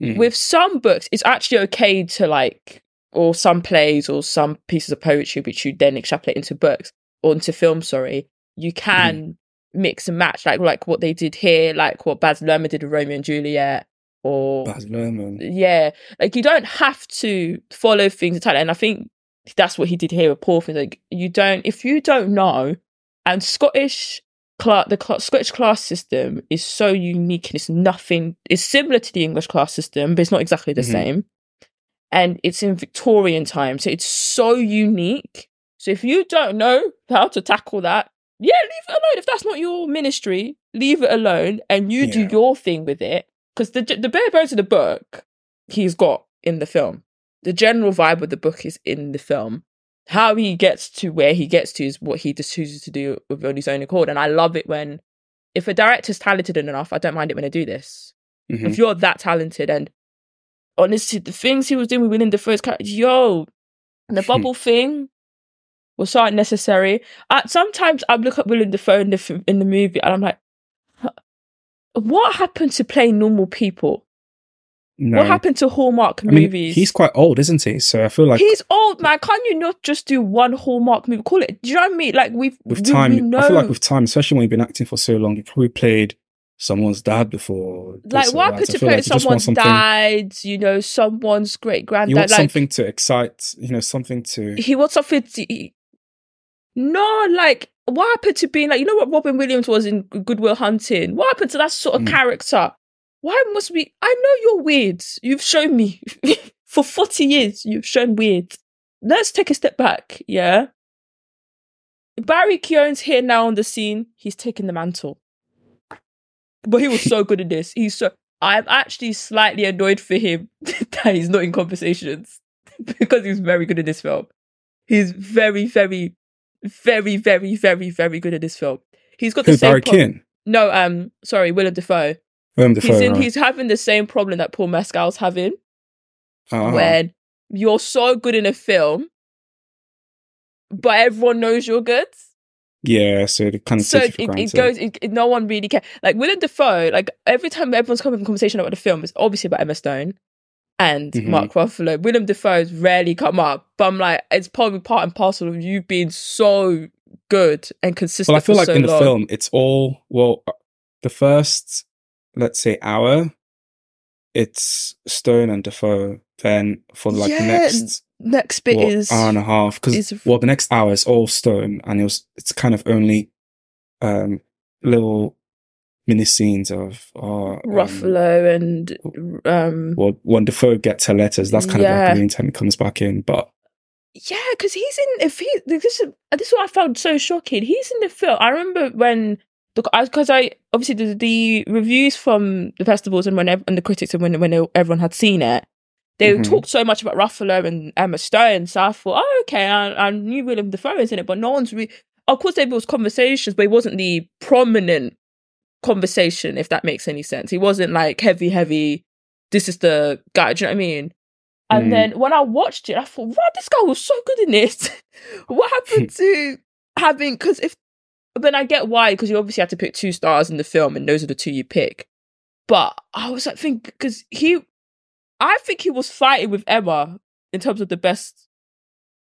Mm. With some books, it's actually okay to like, or some plays or some pieces of poetry, which you then extrapolate into books, or into film, sorry. You can mm. mix and match, like like what they did here, like what Baz Luhrmann did with Romeo and Juliet. Or Baz Luhrmann. Yeah, like you don't have to follow things entirely, and I think that's what he did here with Poor Things. Like you don't, if you don't know, and Scottish class, the cl- Scottish class system is so unique, and it's nothing. It's similar to the English class system, but it's not exactly the mm-hmm. same. And it's in Victorian time, so it's so unique. So if you don't know how to tackle that, yeah, leave it alone. If that's not your ministry, leave it alone, and you yeah. do your thing with it. Because the the bare bones of the book he's got in the film. The general vibe of the book is in the film. How he gets to where he gets to is what he just chooses to do with on his own accord. And I love it when, if a director's talented enough, I don't mind it when they do this. Mm-hmm. If you're that talented, and honestly, the things he was doing with Willem Dafoe's character, yo, the bubble thing was so unnecessary. I, sometimes I look at Willem Dafoe in the, in the movie and I'm like, what happened to playing normal people? No. What happened to Hallmark movies? I mean, he's quite old, isn't he? So I feel like he's old, man. Can't you not just do one Hallmark movie? Call it. Do you know what I mean? Like we've with we, time. We know. I feel like with time, especially when you've been acting for so long, you've probably played someone's dad before. Like what happened to play like someone's dad? You know, someone's great granddad. You want like, something to excite. You know, something to. He wants something to. He, no, like. What happened to being like, you know what Robin Williams was in Good Will Hunting? What happened to that sort of mm. character? Why must we? I know you're weird. You've shown me for forty years. You've shown weird. Let's take a step back. Yeah. Barry Keoghan's here now on the scene. He's taking the mantle. But he was so good at this. He's so. I'm actually slightly annoyed for him that he's not in conversations because he's very good at this film. He's very, very. Very, very, very, very good at this film. He's got the Who, same Barry problem. Keane? No, um, sorry, Willem Dafoe. Willem Dafoe. He's, in, right. he's having the same problem that Paul Mescal's having. uh-huh. where you're so good in a film, but everyone knows you're good. Yeah, so it kind of so it, it goes. It, it, no one really cares. Like Willem Dafoe, like every time everyone's coming in conversation about the film, it's obviously about Emma Stone and mm-hmm. Mark Ruffalo. Willem Dafoe's rarely come up, but I'm like, it's probably part and parcel of you being so good and consistent. Well, I feel for like so in long. the film, it's all well. The first, let's say, hour, it's Stone and Dafoe. Then for like yeah. the next. Next bit what, is hour and a half because well the next hour is all Stone and it was it's kind of only um little mini scenes of oh, Ruffalo um, and um well when Dafoe gets her letters that's kind yeah. of like the main time he comes back in but yeah because he's in if he this is this is what I found so shocking he's in the film. I remember when because I obviously the, the reviews from the festivals and when and the critics and when when they, everyone had seen it. They mm-hmm. talked so much about Ruffalo and Emma Stone, so I thought, oh, okay, I, I knew Willem Dafoe was in it, but no one's really... Of course, there was conversations, but it wasn't the prominent conversation, if that makes any sense. He wasn't like, heavy, heavy, this is the guy, do you know what I mean? And mm. then when I watched it, I thought, wow, this guy was so good in this. What happened to having... Because if... Then I get why, because you obviously had to pick two stars in the film, and those are the two you pick. But I was like, think because he... I think he was fighting with Emma in terms of the best.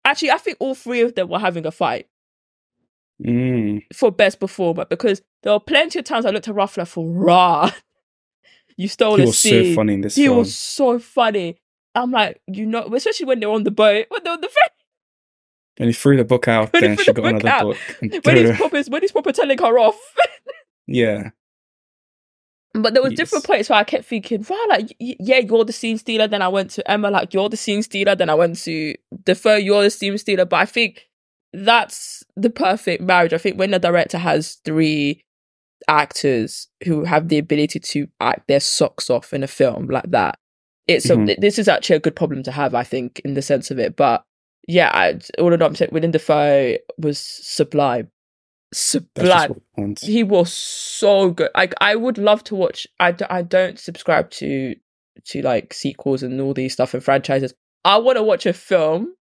Actually, I think all three of them were having a fight mm. for best performer because there were plenty of times I looked at Ruffalo for rah. You stole a scene. He was so funny in this film. He was so funny. I'm like, you know, especially when they were on the boat. When they were on the ferry. And he threw the book out when and she got book another out. book. And when, he's proper, when he's proper telling her off. Yeah. But there was yes. different points where I kept thinking, wow, like, yeah, you're the scene stealer. Then I went to Emma, like, you're the scene stealer. Then I went to Defoe, you're the scene stealer. But I think that's the perfect marriage. I think when the director has three actors who have the ability to act their socks off in a film like that, it's mm-hmm. a, this is actually a good problem to have, I think, in the sense of it. But yeah, I, all in all, I'm saying, Willem Dafoe was sublime. Sublime. He was so good. Like I would love to watch. I, d- I don't subscribe to to like sequels and all these stuff and franchises. I want to watch a film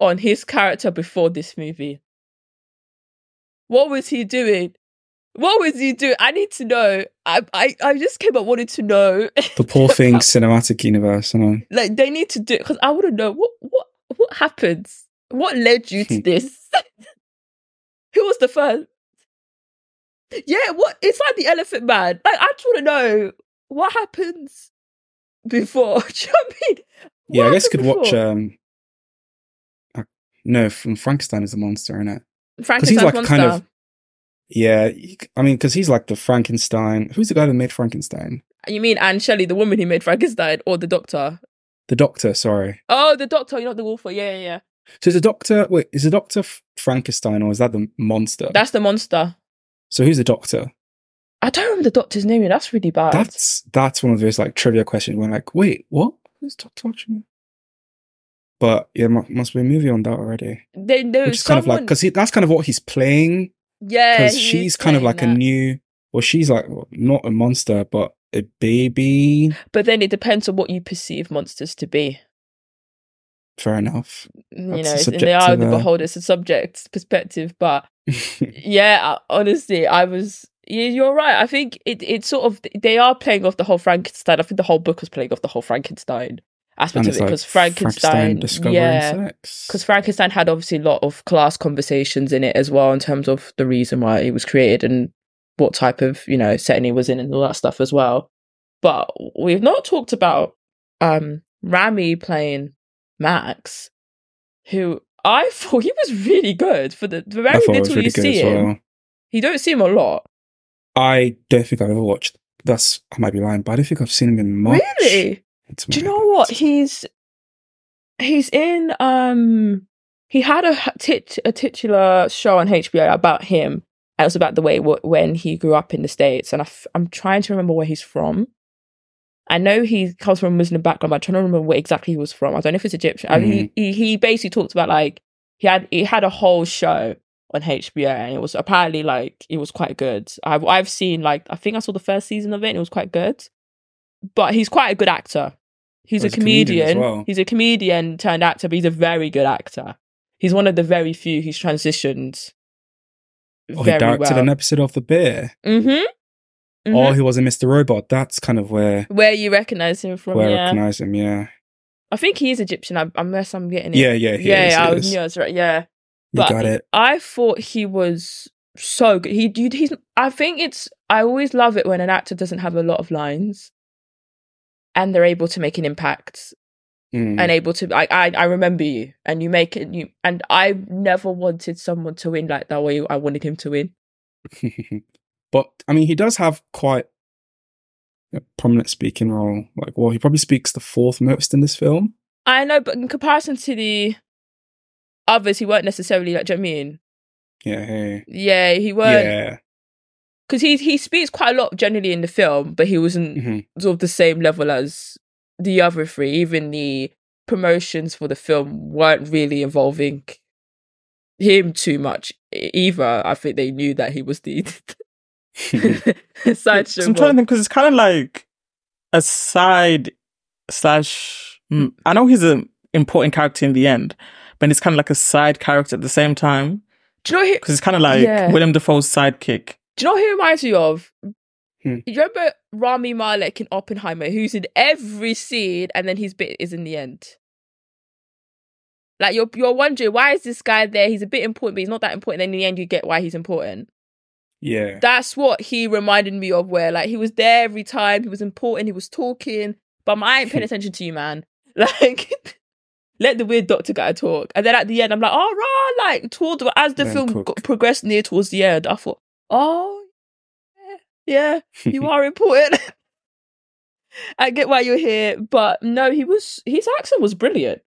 on his character before this movie. What was he doing? What was he doing? I need to know. I I, I just came up wanting to know the Poor Things cinematic universe. I know. Like they need to do it because I want to know what what what happens. What led you to this? Who was the first? Yeah, what? It's like the Elephant Man. Like, I just want to know what happens before. Do you know what I mean? What yeah, I guess you could before? watch. Um, uh, no, from Frankenstein is a monster, isn't it? Frankenstein's like monster. Kind of, yeah, I mean, because he's like the Frankenstein. Who's the guy that made Frankenstein? You mean Anne Shelley, the woman who made Frankenstein, or the Doctor? The Doctor, sorry. Oh, the Doctor. You're not the Wolf. Yeah, yeah, yeah. So is the Doctor, wait, is the Doctor Frankenstein or is that the monster? That's the monster. So who's the Doctor? I don't remember the Doctor's name, and that's really bad. That's that's one of those like trivia questions where I'm like, wait, what? Who's Doctor watching? But yeah, m- must be a movie on that already. They, there Which is someone... kind of like, because that's kind of what he's playing. Yeah. Because she's kind of like that. a new, well, she's like well, not a monster, but a baby. But then it depends on what you perceive monsters to be. Fair enough. That's you know, in the eye of the beholder, it's a subject's perspective. But yeah, honestly, I was. You're right. I think it. It's sort of they are playing off the whole Frankenstein. I think the whole book was playing off the whole Frankenstein aspect of it because like Frankenstein, Frankenstein yeah, because Frankenstein had obviously a lot of class conversations in it as well in terms of the reason why it was created and what type of you know setting it was in and all that stuff as well. But we've not talked about um, Rami playing Max, who I thought he was really good for the very little really you see him. Well. You don't see him a lot. I don't think I've ever watched. That's I might be lying, but I don't think I've seen him in much. Really? Do you know what he's? He's in. Um, he had a tit a titular show on H B O about him. It was about the way w- when he grew up in the States, and I f- I'm trying to remember where he's from. I know he comes from a Muslim background, but I'm trying to remember where exactly he was from. I don't know if it's Egyptian. Mm-hmm. I mean, he, he basically talked about, like, he had he had a whole show on H B O, and it was apparently, like, it was quite good. I've, I've seen, like, I think I saw the first season of it, and it was quite good. But he's quite a good actor. He's well, a comedian. comedian well. He's a comedian turned actor, but he's a very good actor. He's one of the very few who's transitioned very well. Or he directed well. an episode of The Bear. Mm-hmm. Mm-hmm. Or he was in Mister Robot. That's kind of where... Where you recognise him from, where yeah. Where I recognise him, yeah. I think he is Egyptian, unless I'm getting it. Yeah, yeah, he yeah, is. Yeah, I is. knew I was right, yeah. But you got it. I thought he was so good. He, he's. I think it's... I always love it when an actor doesn't have a lot of lines and they're able to make an impact mm. and able to... I, I I remember you and you make it... You, and I never wanted someone to win like that way I wanted him to win. But, I mean, he does have quite a prominent speaking role. Like, well, he probably speaks the fourth most in this film. I know, but in comparison to the others, he weren't necessarily, like, do you know what I mean? Yeah. Hey. Yeah, he weren't. Yeah. Because he, he speaks quite a lot generally in the film, but he wasn't mm-hmm. sort of the same level as the other three. Even the promotions for the film weren't really involving him too much either. I think they knew that he was the... Such I'm trying to think because it's kind of like a side slash. I know he's an important character in the end, but it's kind of like a side character at the same time. Do you know who? Because it's kind of like yeah. William Dafoe's sidekick. Do you know who he reminds you of? Hmm. You remember Rami Malek in Oppenheimer, who's in every scene, and then his bit is in the end. Like you're you're wondering why is this guy there? He's a bit important, but he's not that important. Then in the end, you get why he's important. Yeah, that's what he reminded me of. Where like he was there every time, he was important, he was talking, but I ain't paying attention to you, man. Like, let the weird doctor guy talk. And then at the end, I'm like, oh, rah, like towards as the then film got, progressed near towards the end, I thought, oh, yeah, yeah you are important. I get why you're here, but no, he was his accent was brilliant.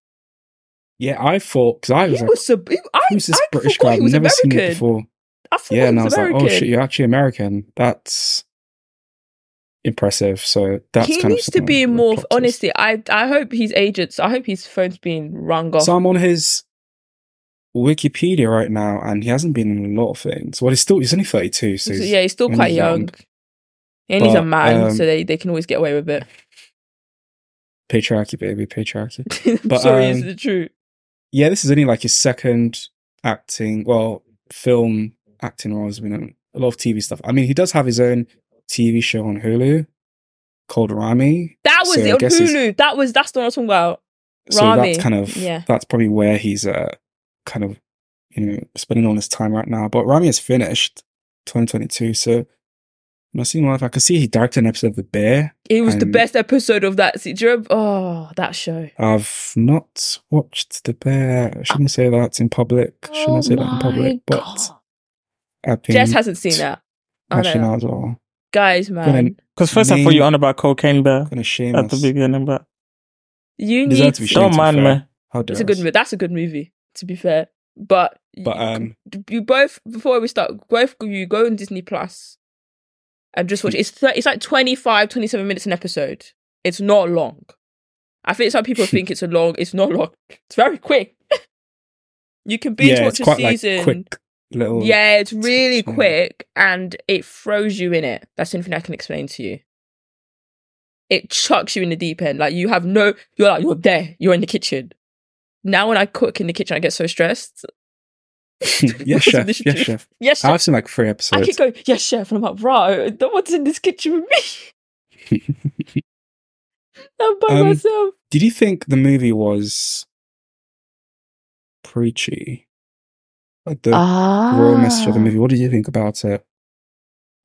Yeah, I thought because I was, he like, was a, he, I, who's this I British guy? I've never American. seen it before. I yeah, and I was American. like, "Oh shit, you're actually American." That's impressive. So that's he kind needs of to be more. Of, honestly, I I hope his agents. I hope his phone's been rung off. So I'm on his Wikipedia right now, and he hasn't been in a lot of things. Well, he's still he's only thirty-two, so he's, he's, yeah, he's still quite young. young. And but, he's a man, um, so they, they can always get away with it. Patriarchy, baby, patriarchy. I'm but, sorry, um, is it true? Yeah, this is only like his second acting. Well, film. Acting roles, you know, a lot of T V stuff. I mean, he does have his own T V show on Hulu called Rami. That was so it on Hulu. That was that's the one I was talking about. So Rami. that's kind of yeah. that's probably where he's uh kind of you know spending all his time right now. But Rami is finished twenty twenty-two. So I seen one. I could see he directed an episode of The Bear. It was the best episode of that. Do you remember? Oh, that show. I've not watched The Bear. Shouldn't I, say that in public. Shouldn't oh I say that in public? But. God. Jess hasn't seen that. I don't know. As well. Guys, man. Because first name, I thought you on about Cocaine Bear at us. the beginning, but you need to be don't mind me. It's a good movie. That's a good movie. To be fair, but but um, you, you both before we start, both you go on Disney Plus and just watch. It's th- it's like twenty-five, twenty-seven minutes an episode. It's not long. I think some people think it's a long. It's not long. It's very quick. You can binge yeah, watch a season. Like, quick. Little yeah, it's really t- quick and it throws you in it. That's something I can explain to you. It chucks you in the deep end. Like you have no, you're like, you're there, you're in the kitchen. Now when I cook in the kitchen, I get so stressed. yes, chef, yes, chef. Yes, yes, chef. I've seen like three episodes. I keep going, yes, chef. And I'm like, bro, no one's in this kitchen with me. I'm by um, myself. Did you think the movie was preachy? Like the ah. raw message of the movie. What did you think about it?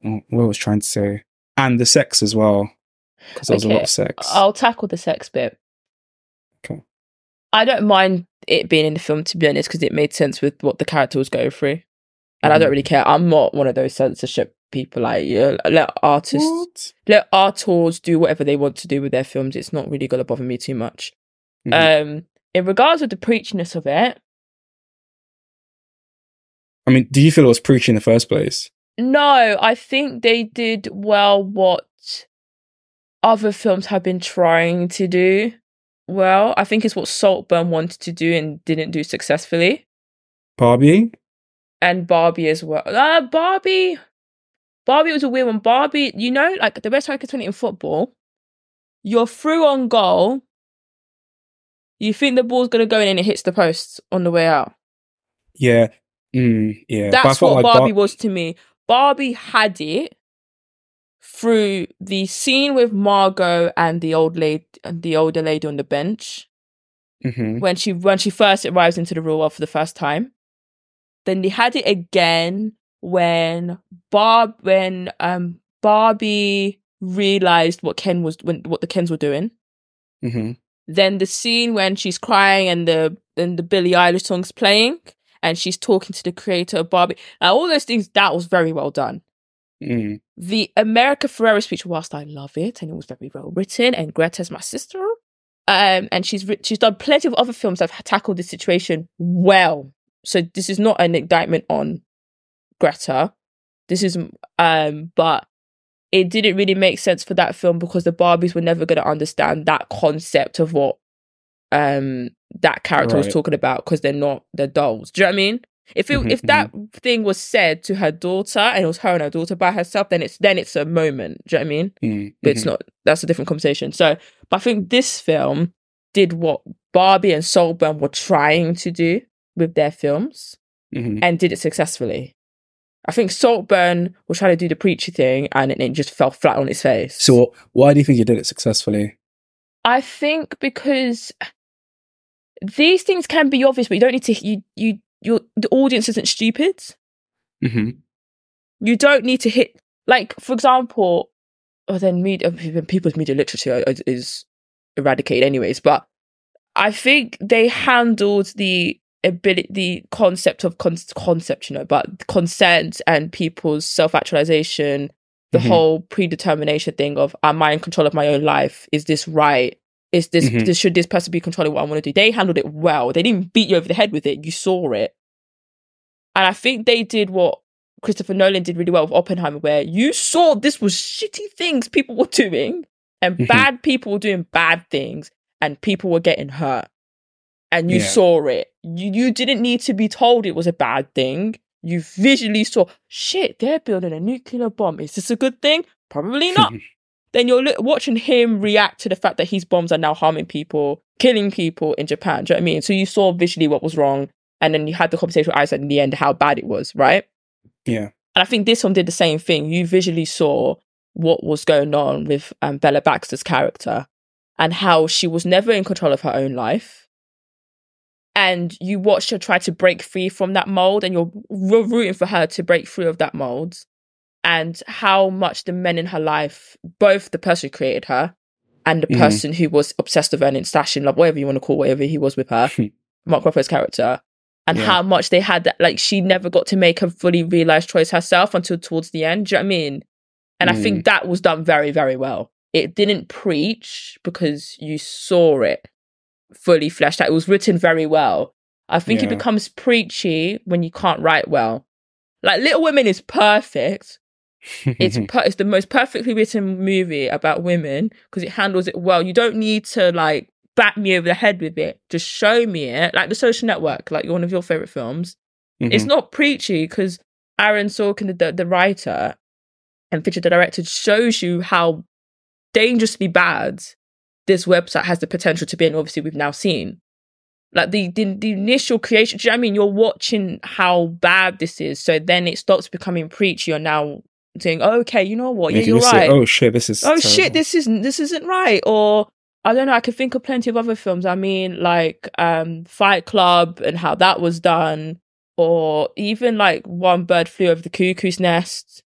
What I was trying to say. And the sex as well. Because there okay. was a lot of sex. I'll tackle the sex bit. Okay. I don't mind it being in the film, to be honest, because it made sense with what the character was going through. And mm. I don't really care. I'm not one of those censorship people. Like, you know, let artists, what? let artists do whatever they want to do with their films. It's not really going to bother me too much. Mm. Um, in regards to the preachiness of it, I mean, do you feel it was preachy in the first place? No, I think they did well what other films have been trying to do well. I think it's what Saltburn wanted to do and didn't do successfully. Barbie? And Barbie as well. Uh, Barbie! Barbie was a weird one. Barbie, you know, like the best way I could put it in football, you're through on goal, you think the ball's going to go in and it hits the posts on the way out. Yeah. Mm, yeah. That's what like Barbie Bar- was to me. Barbie had it through the scene with Margot and the old lady and the older lady on the bench. Mm-hmm. When she when she first arrives into the real world for the first time. Then they had it again when Barb when um Barbie realized what Ken was when what the Kens were doing. Mm-hmm. Then the scene when she's crying and the and the Billie Eilish song's playing and she's talking to the creator of Barbie. Now, all those things, that was very well done. Mm. The America Ferrera speech, whilst I love it, and it was very well written, and Greta's my sister, um, and she's she's done plenty of other films that have tackled this situation well. So this is not an indictment on Greta. This is, um, but it didn't really make sense for that film because the Barbies were never going to understand that concept of what um, that character right. was talking about because they're not, they're dolls. Do you know what I mean? If it, if that thing was said to her daughter and it was her and her daughter by herself, then it's then it's a moment. Do you know what I mean? Mm-hmm. But it's not, that's a different conversation. So, but I think this film did what Barbie and Saltburn were trying to do with their films mm-hmm. and did it successfully. I think Saltburn was trying to do the preacher thing and it just fell flat on its face. So why do you think you did it successfully? I think because these things can be obvious, but you don't need to, you, you, your, the audience isn't stupid. Mm-hmm. You don't need to hit, like, for example, well, then media, people's media literacy is eradicated anyways, but I think they handled the ability, the concept of con- concept, you know, but consent and people's self-actualization, the mm-hmm. whole predetermination thing of, am I in control of my own life? Is this right? Is this, mm-hmm. this should this person be controlling what I want to do? They handled it well. They didn't beat you over the head with it. You saw it. And I think they did what Christopher Nolan did really well with Oppenheimer, where you saw this was shitty things people were doing and mm-hmm. bad people were doing bad things and people were getting hurt. And you yeah. saw it. You you didn't need to be told it was a bad thing. You visually saw, shit, they're building a nuclear bomb. Is this a good thing? Probably not. Then you're lo- watching him react to the fact that his bombs are now harming people, killing people in Japan. Do you know what I mean? So you saw visually what was wrong. And then you had the conversation with Isaac in the end, how bad it was, right? Yeah. And I think this one did the same thing. You visually saw what was going on with um, Bella Baxter's character and how she was never in control of her own life. And you watch her try to break free from that mold, and you're rooting for her to break free of that mold. And how much the men in her life, both the person who created her and the mm-hmm. person who was obsessed with her and in stashing love, whatever you want to call whatever he was with her, Mark Ruffalo's character, and yeah. how much they had that, like, she never got to make a fully realised choice herself until towards the end. Do you know what I mean? And mm. I think that was done very, very well. It didn't preach because you saw it fully fleshed out. It was written very well. I think yeah. it becomes preachy when you can't write well. Like, Little Women is perfect. It's per- it's the most perfectly written movie about women because it handles it well. You don't need to, like, bat me over the head with it. Just show me it. Like The Social Network, like one of your favourite films. Mm-hmm. It's not preachy because Aaron Sorkin, the, the writer and feature director, shows you how dangerously bad this website has the potential to be, and obviously we've now seen, like, the, the the initial creation. Do you know what I mean? You're watching how bad this is, so then it stops becoming preachy. You're now saying, oh, okay, you know what? Yeah, you're right. Say, oh shit, this is. Oh terrible. shit, this isn't this isn't right. Or I don't know. I can think of plenty of other films. I mean, like um, Fight Club and how that was done, or even like One Bird Flew Over the Cuckoo's Nest.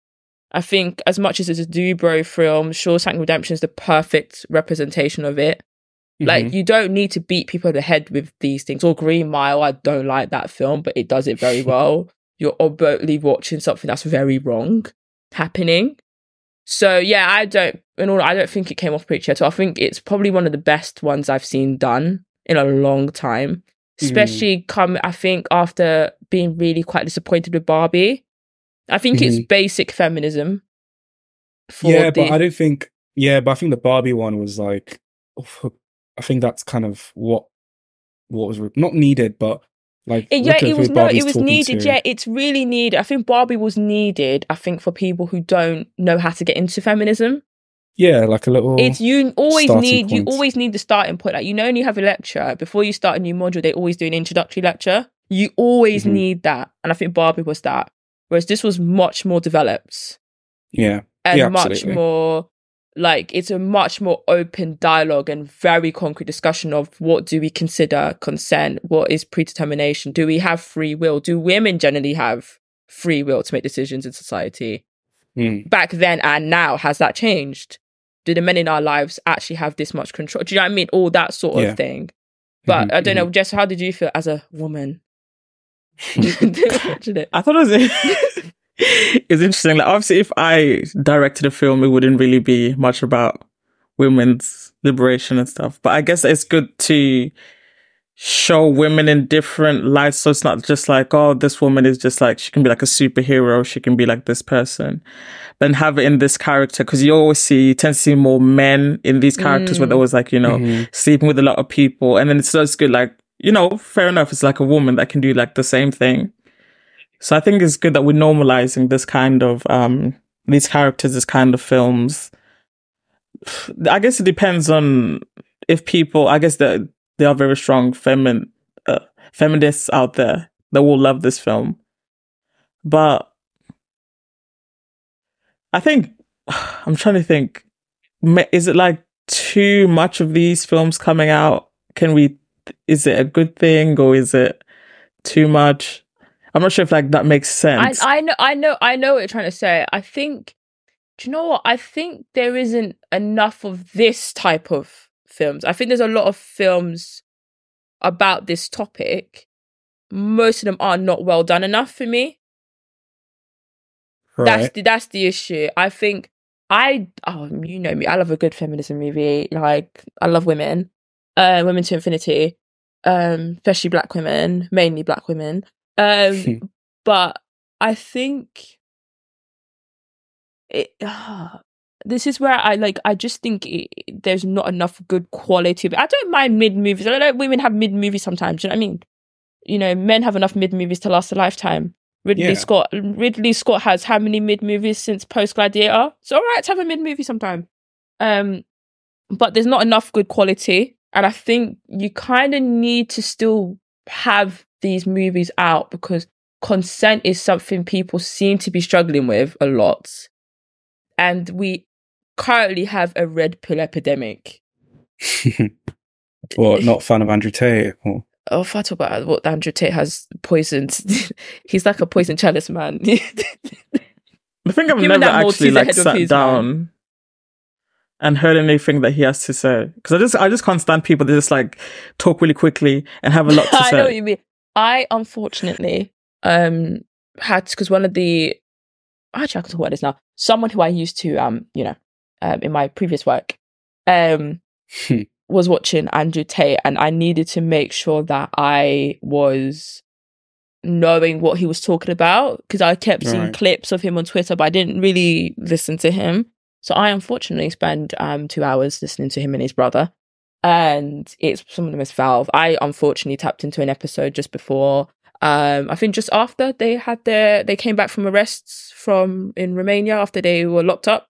I think as much as it's a Dubrow film, Shawshank Redemption is the perfect representation of it. Mm-hmm. Like, you don't need to beat people in the head with these things. Or Green Mile, I don't like that film, but it does it very well. You're overtly watching something that's very wrong happening. So yeah, I don't, in all, I don't think it came off preachy at all. I think it's probably one of the best ones I've seen done in a long time. Especially mm. come, I think, after being really quite disappointed with Barbie. I think mm-hmm. it's basic feminism. For yeah, the... but I don't think... Yeah, but I think the Barbie one was like... I think that's kind of what what was... Re- not needed, but... like it, yeah, it was, no, it was needed. To. Yeah, it's really needed. I think Barbie was needed, I think, for people who don't know how to get into feminism. Yeah, like a little. It's you always need point. You always need the starting point. Like, you know, when you have a lecture before you start a new module, they always do an introductory lecture. You always mm-hmm. need that, and I think Barbie was that. Whereas this was much more developed. Yeah, and yeah, much absolutely. more like it's a much more open dialogue and very concrete discussion of what do we consider consent? What is predetermination? Do we have free will? Do women generally have free will to make decisions in society? Mm. Back then and now, has that changed? Do the men in our lives actually have this much control? Do you know what I mean? All that sort yeah. of thing. But mm-hmm, I don't mm-hmm. know, Jess, how did you feel as a woman? it? I thought it was, it was interesting. Like, obviously, if I directed a film, it wouldn't really be much about women's liberation and stuff. But I guess it's good to show women in different lights. So it's not just like, oh, this woman is just like, she can be like a superhero, she can be like this person. Then have it in this character, because you always see, you tend to see more men in these characters mm. where they're always like, you know, mm-hmm. sleeping with a lot of people. And then it's just good, like, you know, fair enough, it's like a woman that can do like the same thing. So I think it's good that we're normalizing this kind of, um, these characters, this kind of films. I guess it depends on if people, I guess the There are very strong femin- uh, feminists out there that will love this film. But I think, I'm trying to think, is it like too much of these films coming out? Can we, is it a good thing or is it too much? I'm not sure if like that makes sense. I, I know, I know, I know what you're trying to say. I think, do you know what? I think there isn't enough of this type of films. I think there's a lot of films about this topic. Most of them are not well done enough for me. Right. That's the that's the issue. I think I oh you know me. I love a good feminism movie. Like I love women, uh, women to infinity, um, especially black women, mainly black women. Um, but I think it. Uh, This is where I like. I just think it, there's not enough good quality. But I don't mind mid movies. I don't know. Women have mid movies sometimes. Do you know what I mean? You know, men have enough mid movies to last a lifetime. Ridley yeah. Scott. Ridley Scott has how many mid movies since post Gladiator? It's all right to have a mid movie sometime. Um, but there's not enough good quality, and I think you kind of need to still have these movies out because consent is something people seem to be struggling with a lot, and we currently have a red pill epidemic. Or not fan of Andrew Tate. Or... Oh, if I talk about what Andrew Tate has poisoned, he's like a poison chalice, man. I think I've Given never actually like sat down man. and heard anything that he has to say. Because I just, I just can't stand people that just like talk really quickly and have a lot to I say. I know what you mean. I unfortunately um, had, because one of the actually I can talk about this now. Someone who I used to, um, you know, um, in my previous work, um, hmm. was watching Andrew Tate, and I needed to make sure that I was knowing what he was talking about because I kept right. seeing clips of him on Twitter, but I didn't really listen to him. So I unfortunately spent um two hours listening to him and his brother, and it's some of the most foul. I unfortunately tapped into an episode just before. Um, I think just after they had their, they came back from arrests from in Romania after they were locked up.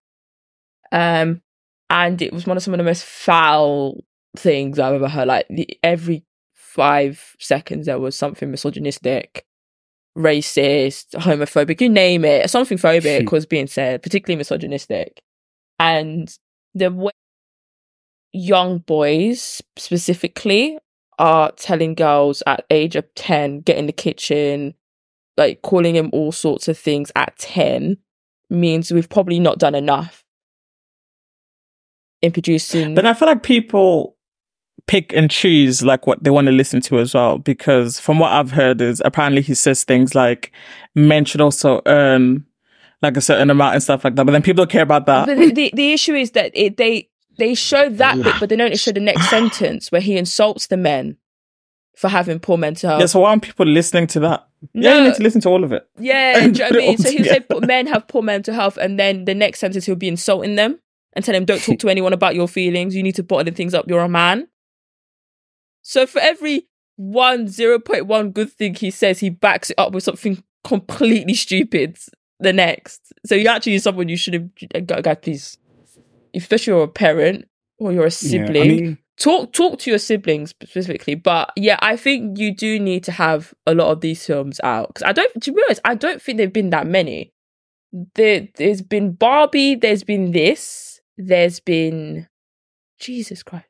Um, and it was one of some of the most foul things I've ever heard. Like the, every five seconds there was something misogynistic, racist, homophobic, you name it. Something phobic was being said, particularly misogynistic. And the way young boys specifically are telling girls at age of ten, get in the kitchen, like calling him all sorts of things at ten means we've probably not done enough in producing. Then I feel like people pick and choose like what they want to listen to as well, because from what I've heard is apparently he says things like men should also earn like a certain amount and stuff like that, but then people don't care about that. But the, the, the issue is that it, they They show that bit, but they don't show the next sentence where he insults the men for having poor mental health. Yeah, so why aren't people listening to that? No. Yeah, you need to listen to all of it. Yeah, do you know what I mean? So he'll say men have poor mental health, and then the next sentence he'll be insulting them and telling them, don't talk to anyone about your feelings. You need to bottle things up. You're a man. So for every one, zero point one good thing he says, he backs it up with something completely stupid the next. So you actually is someone you should have... Guys, please... especially you're a parent or you're a sibling, yeah, I mean, talk talk to your siblings specifically. But yeah, I think you do need to have a lot of these films out, because I don't, to be honest, I don't think they've been that many. There, there's been Barbie, there's been this, there's been Jesus Christ.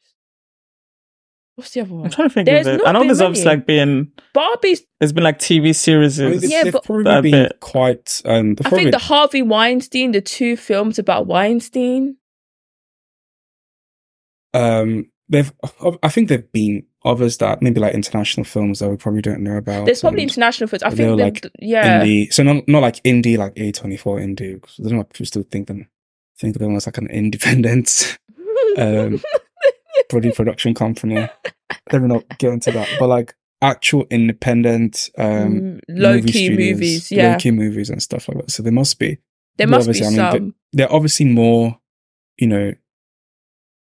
What's the other one? I'm trying to think there's of it. I know there's obviously like been Barbie's. There's been like T V series. I mean, yeah, but probably been bit. quite. Um, I think the Harvey Weinstein, the two films about Weinstein. Um, they've. I think there've been others that maybe like international films that we probably don't know about. There's probably international films. I think like yeah. Indie, so not not like indie, like A twenty-four indie. I don't know if people still think them think of them as like an independent. Um, Bloody production company. Let me not get into that. But like actual independent, um, low movie key studios, movies, yeah, low key movies and stuff like that. So there must be. There must be some. I mean, there are obviously more, you know,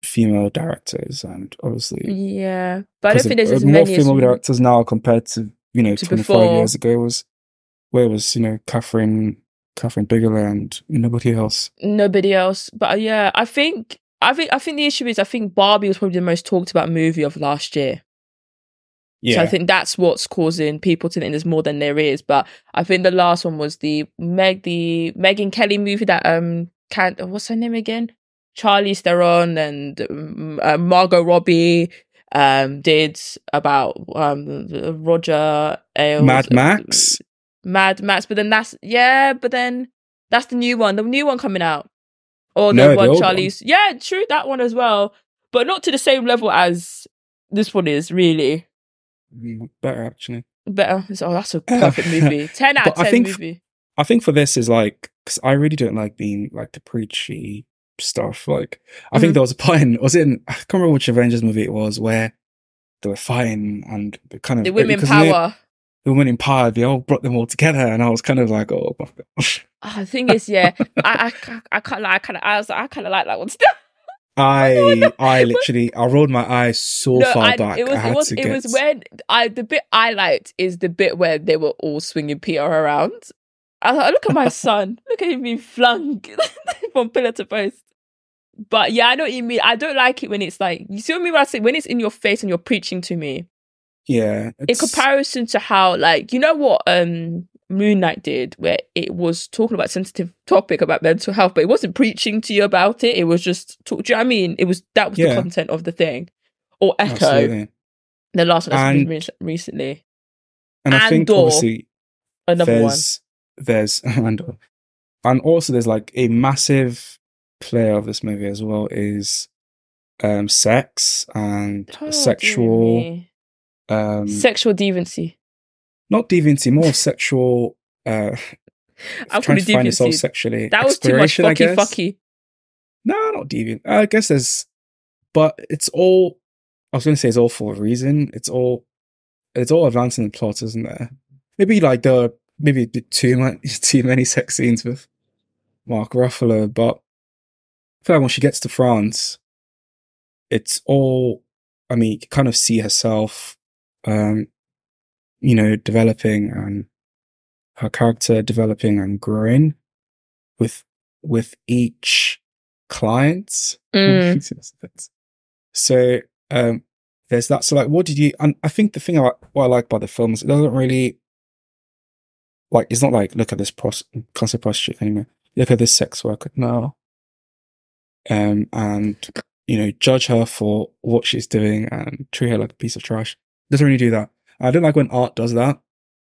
female directors, and obviously, yeah. But I don't think there's as many more female as directors now compared to, you know, twenty-five years ago. Was where it was, you know, Catherine Catherine Bigelow and nobody else. Nobody else. But yeah, I think. I think I think the issue is I think Barbie was probably the most talked about movie of last year. Yeah. So I think that's what's causing people to think there's more than there is. But I think the last one was the Meg the Megyn Kelly movie that um can what's her name again? Charlize Theron and um, uh, Margot Robbie um did about um Roger Ailes. Mad Max. Uh, Mad Max, but then that's yeah, but then that's the new one. The new one coming out. Or no, the one Charlie's, yeah, true, that one as well, but not to the same level as this one is really. Better actually. Better. Oh, that's a perfect movie. Ten out of ten I think, movie. I think for this is like, because I really don't like being like the preachy stuff. Like, I mm-hmm. think there was a point. In, was it? In, I can't remember which Avengers movie it was where they were fighting and kind of the women it, power. They, The women in power, they all brought them all together, and I was kind of like, "Oh, my gosh." Oh, the thing is, yeah, I, I, I can't lie. I kind of, I was, like, I kind of like that one still. I, oh, no, no. I literally, I rolled my eyes so no, far I, back. It was, I had it was, to it get... was when I the bit I liked is the bit where they were all swinging Peter around. I was like, "Look at my son! Look at him being flung from pillar to post." But yeah, I know what you mean. I don't like it when it's like, you see what I mean when I say when it's in your face and you're preaching to me. Yeah. It's... In comparison to how, like, you know what um, Moon Knight did, where it was talking about a sensitive topic about mental health, but it wasn't preaching to you about it. It was just, talk, do you know what I mean? It was, that was yeah. the content of the thing. Or Echo, Absolutely. the last one that's and, been re- recently. And I think, Andor, obviously, another there's, one. There's, Andor. And also there's, like, a massive player of this movie as well is um, sex and oh, sexual... Um, sexual deviancy, not deviancy, more sexual. Uh, I'm trying to find yourself sexually. That was too much fucky fucky. No, not deviant. I guess there's, but it's all. I was going to say it's all for a reason. It's all, it's all advancing the plot, isn't there? Maybe like the maybe too much, too many sex scenes with Mark Ruffalo, but I feel like when she gets to France, it's all. I mean, you can kind of see herself. Um, you know, developing and her character developing and growing with with each client. Mm. So um, there's that. So like, what did you? And I think the thing I what I like about the film is it doesn't really like. It's not like look at this pros- constant prostitute anymore. Look at this sex worker now, um, and you know, judge her for what she's doing and treat her like a piece of trash. Doesn't really do that. I don't like when art does that.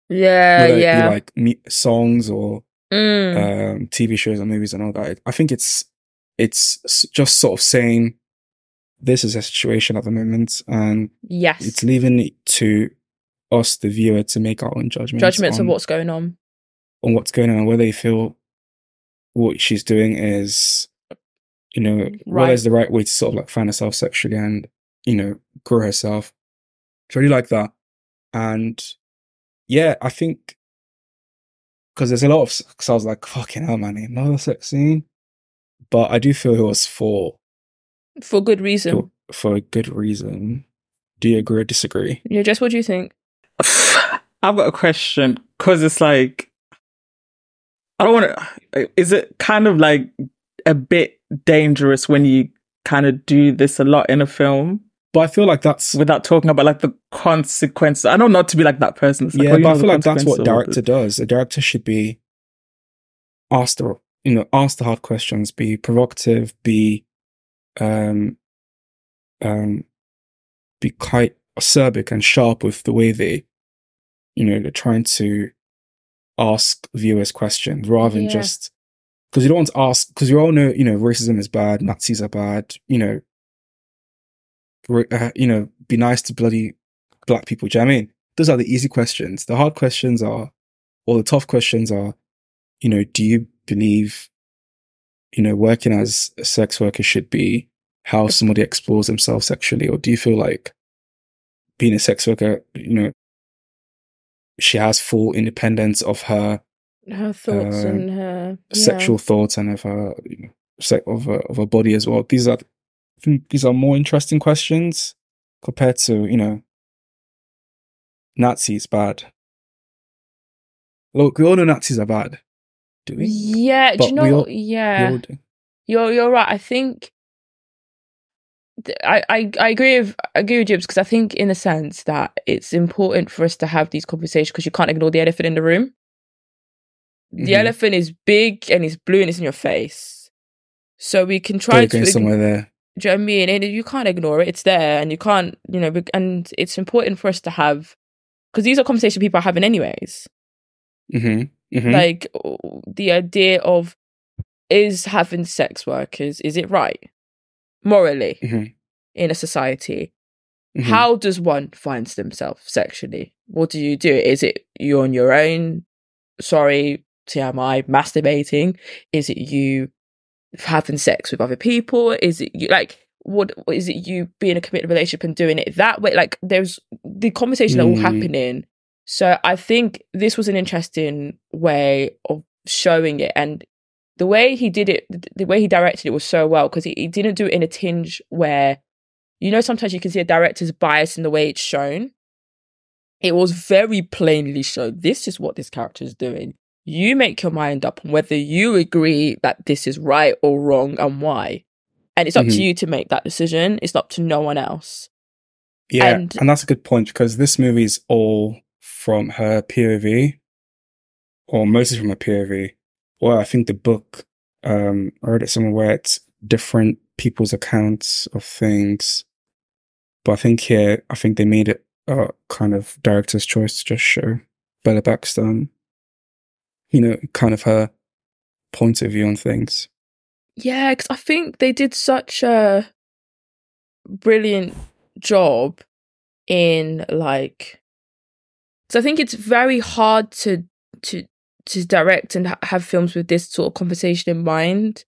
Yeah, Whether yeah. It be like songs or mm. um, T V shows and movies and all that. I think it's it's just sort of saying this is a situation at the moment, and yes, it's leaving it to us, the viewer, to make our own judgments. Judgments on, of what's going on, on what's going on, whether you feel what she's doing is, you know, right. whether it's the right way to sort of like find herself sexually and, you know, grow herself. I really like that. And yeah, I think because there's a lot of, because I was like, fucking hell, man, another sex scene. But I do feel it was for. For good reason. For, for a good reason. Do you agree or disagree? Yeah, Jess, what do you think? I've got a question because it's like, I don't want to, is it kind of like a bit dangerous when you kind of do this a lot in a film. But I feel like that's... Without talking about, like, the consequences. I know not to be like that person. Like, yeah, oh, but I feel like that's what a director does. A director should be asked the, you know, ask the hard questions, be provocative, be, um, um, be quite acerbic and sharp with the way they, you know, they're trying to ask viewers questions rather than yeah. just... Because you don't want to ask... Because we all know, you know, racism is bad, Nazis are bad, you know, Uh, you know, be nice to bloody black people. Do you know what I mean? Those are the easy questions. The hard questions are, or the tough questions are, you know, do you believe, you know, working as a sex worker should be how somebody explores themselves sexually? Or do you feel like being a sex worker, you know, she has full independence of her, her thoughts um, and her yeah. sexual thoughts and of her, you know, se- of her, of her body as well? These are I think these are more interesting questions compared to, you know, Nazis bad. Look, we all know Nazis are bad, do we? Yeah, but do you know? All, yeah, you're you're right. I think th- I, I I agree with I agree with Jibs, because I think in a sense that it's important for us to have these conversations, because you can't ignore the elephant in the room. The mm-hmm. elephant is big and it's blue and it's in your face, so we can try to somewhere there. Do you know what I mean? And you can't ignore it. It's there, and you can't, you know, and it's important for us to have, because these are conversations people are having anyways. Mm-hmm. Mm-hmm. Like, the idea of, is having sex workers, is it right? Morally, mm-hmm. in a society, mm-hmm. how does one find themselves sexually? What do you do? Is it you on your own? Sorry, T M I, masturbating? Is it you having sex with other people? Is it you, like, what is it you being in a committed relationship and doing it that way? Like, there's the conversation mm. that will happen in. So I think this was an interesting way of showing it, and the way he did it, the way he directed it was so well, because he, he didn't do it in a tinge where, you know, sometimes you can see a director's bias in the way it's shown. It was very plainly shown. This is what this character is doing. You make your mind up on whether you agree that this is right or wrong and why. And it's up mm-hmm. to you to make that decision. It's up to no one else. Yeah, and, and that's a good point, because this movie is all from her P O V, or mostly from her P O V. Well, I think the book, um, I read it somewhere where it's different people's accounts of things. But I think here, I think they made it a kind of director's choice to just show Bella Baxter, you know, kind of her point of view on things. Yeah, because I think they did such a brilliant job in, like... So I think it's very hard to to to direct and ha- have films with this sort of conversation in mind,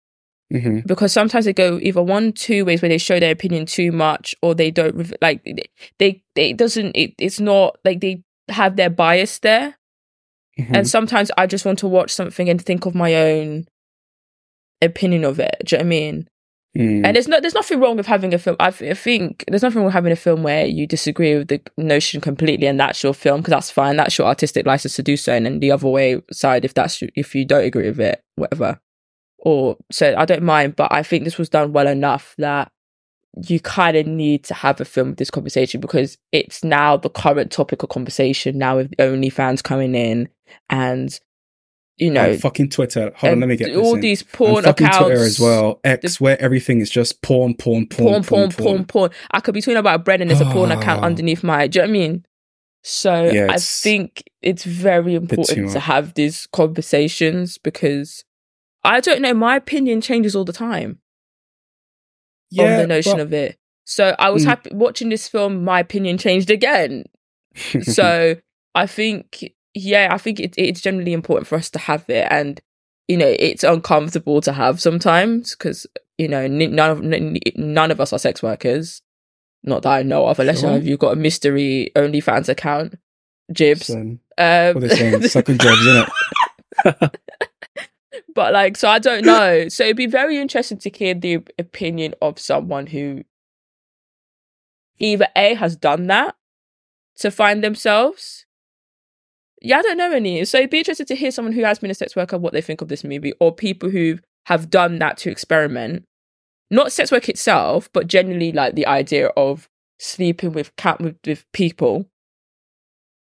mm-hmm. because sometimes they go either one, two ways where they show their opinion too much, or they don't... Like, they, they it doesn't... It, it's not... Like, they have their bias there. Mm-hmm. And sometimes I just want to watch something and think of my own opinion of it. Do you know what I mean? Mm. And there's no, there's nothing wrong with having a film. I, th- I think there's nothing wrong with having a film where you disagree with the notion completely, and that's your film, because that's fine. That's your artistic license to do so. And then the other way side, if that's if you don't agree with it, whatever. Or so I don't mind, but I think this was done well enough that you kind of need to have a film with this conversation, because it's now the current topic of conversation now with OnlyFans coming in, and you know, and fucking Twitter. Hold on, let me get all this these in. porn and fucking accounts. Twitter as well. X, this, where everything is just porn, porn, porn, porn, porn, porn, porn. porn, porn. I could be tweeting about bread and there's a porn account underneath my. Do you know what I mean? So yeah, I think it's very important to have these conversations, because I don't know. My opinion changes all the time. Yeah, on the notion but, of it. So I was mm. happy watching this film, my opinion changed again. So I think, yeah, I think it, it's generally important for us to have it. And, you know, it's uncomfortable to have sometimes, because, you know, none of, none of us are sex workers. Not that I know of, unless sure. you've got a mystery OnlyFans account. Jibs. Um, what are they saying? Second jobs, isn't it? But like, so I don't know. So it'd be very interesting to hear the opinion of someone who either A, has done that to find themselves. Yeah, I don't know any. So it'd be interesting to hear someone who has been a sex worker, what they think of this movie, or people who have done that to experiment. Not sex work itself, but generally like the idea of sleeping with cat with, with people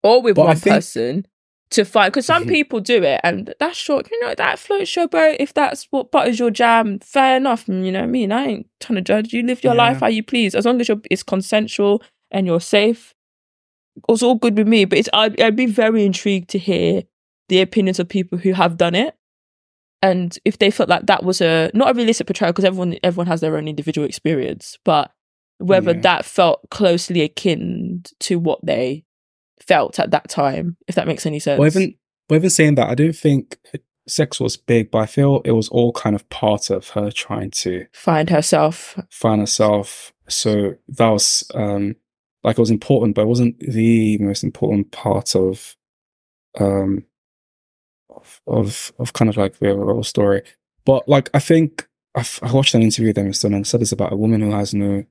or with but one think... person to find, because some people do it and that's short, you know, that floats your boat. If that's what butters your jam, fair enough. You know what I mean? I ain't trying to judge. You live your yeah. life how you please, as long as you're, it's consensual and you're safe. It's all good with me, but it's I'd, I'd be very intrigued to hear the opinions of people who have done it. And if they felt like that was a not a realistic portrayal, because everyone everyone has their own individual experience, but whether yeah. that felt closely akin to what they felt at that time, if that makes any sense. Well, even, even saying that, I don't think sex was big, but I feel it was all kind of part of her trying to find herself. Find herself. So that was um, like it was important, but it wasn't the most important part of. Um, Of, of of kind of like the overall story, but like I think I've, I watched an interview with Emma Stone and said this about a woman who has no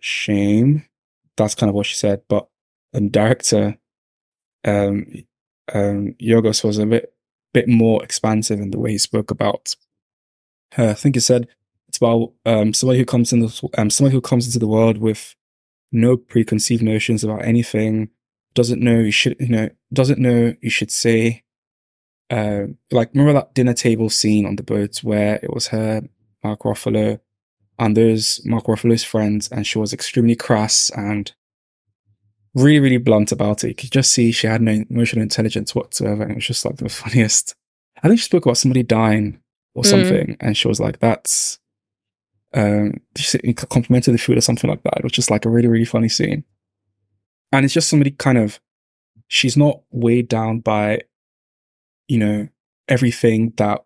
shame. That's kind of what she said. But um, director um, um, Yorgos was a bit bit more expansive in the way he spoke about her. I think he said it's about um, somebody who comes in the, um, somebody who comes into the world with no preconceived notions about anything. Doesn't know you should you know doesn't know you should say. Uh, like remember that dinner table scene on the boat where it was her, Mark Ruffalo, and those Mark Ruffalo's friends, and she was extremely crass and really, really blunt about it. You could just see she had no emotional intelligence whatsoever, and it was just like the funniest. I think she spoke about somebody dying or something, mm. and she was like, "That's," um, she complimented the food or something like that. It was just like a really, really funny scene, and it's just somebody kind of. She's not weighed down by. You know, everything that,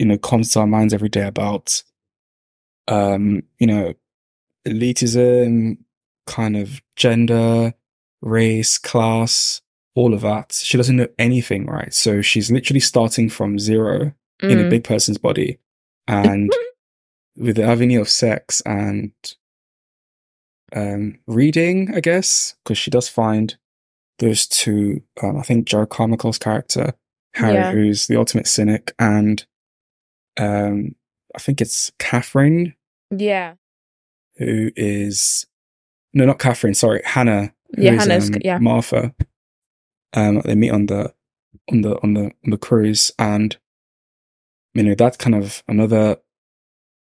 you know, comes to our minds every day about, um, you know, elitism, kind of gender, race, class, all of that. She doesn't know anything, right? So she's literally starting from zero mm. in a big person's body and with the avenue of sex and um, reading, I guess, because she does find those two, um, I think Jared Carmichael's character, Harry, yeah. who's the ultimate cynic, and um, I think it's Catherine. Yeah. Who is... No, not Catherine, sorry, Hannah. Who yeah, is, Hannah's... Um, yeah. Martha. Um, they meet on the, on the on the, on the cruise, and, you know, that's kind of another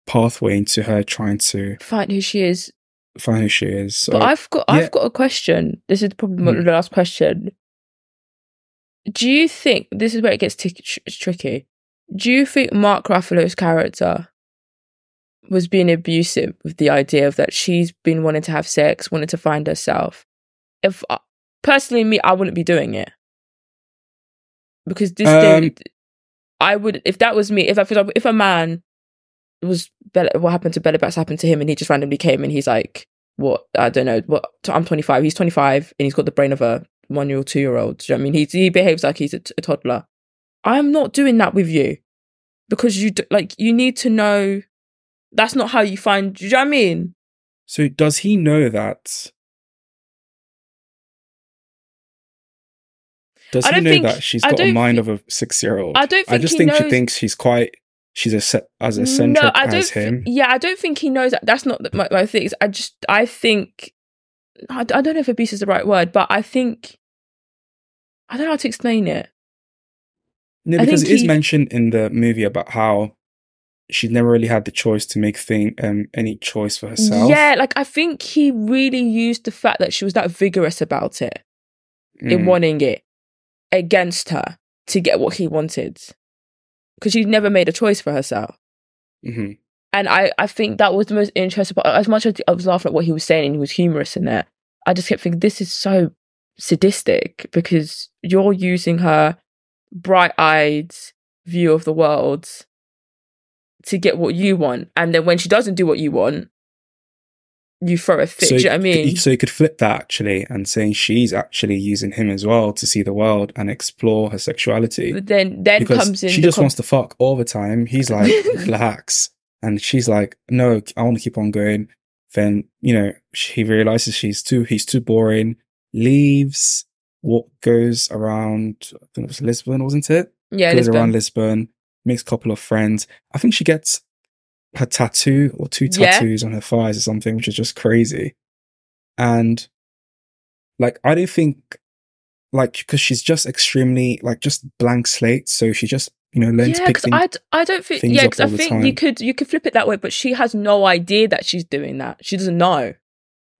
pathway into her trying to... Find who she is. Find who she is. So, but I've got, yeah. I've got a question. This is probably mm. the last question. Do you think, this is where it gets t- tr- tricky, do you think Mark Ruffalo's character was being abusive with the idea of that she's been wanting to have sex, wanting to find herself? If I, personally, me, I wouldn't be doing it. Because this um, dude, I would, if that was me, if I, for example, if a man was, Bella, what happened to Bella Bats happened to him and he just randomly came and he's like, what, I don't know, what, I'm twenty-five, he's twenty-five and he's got the brain of a one-year old, two-year-old. Do you know what I mean? He, he behaves like he's a, t- a toddler. I'm not doing that with you because you d- like you need to know that's not how you find, do you know what I mean? So does he know that? Does he know think, that she's got a mind th- of a six-year-old? I don't think I just he think knows... she thinks she's quite, she's a se- as eccentric no, I don't as him. Th- yeah, I don't think he knows that. That's not my, my thing. I just, I think, I, I don't know if abuse is the right word, but I think, I don't know how to explain it. No, because it he... is mentioned in the movie about how she never really had the choice to make thing um, any choice for herself. Yeah, like I think he really used the fact that she was that vigorous about it, mm. in wanting it against her to get what he wanted, because she never made a choice for herself. Mm-hmm. And I, I think that was the most interesting part. As much as I was laughing at what he was saying and he was humorous in it, I just kept thinking, this is so sadistic because you're using her bright-eyed view of the world to get what you want. And then when she doesn't do what you want, you throw a fit. So do you know what I mean? So you could flip that actually and saying she's actually using him as well to see the world and explore her sexuality. But then, then comes in. She just com- wants to fuck all the time. He's like, relax. And she's like, no, I want to keep on going. Then, you know, he realizes she's too, he's too boring, leaves, walk, goes around, I think it was Lisbon, wasn't it? Yeah, goes Lisbon. around Lisbon, makes a couple of friends. I think she gets her tattoo or two tattoos yeah. on her thighs or something, which is just crazy. And like, I don't think, like, because she's just extremely, like, just blank slate. So she just, you know, learns yeah, to pick things, I, d- I don't think, things yeah, because I think time. you could you could flip it that way, but she has no idea that she's doing that. She doesn't know.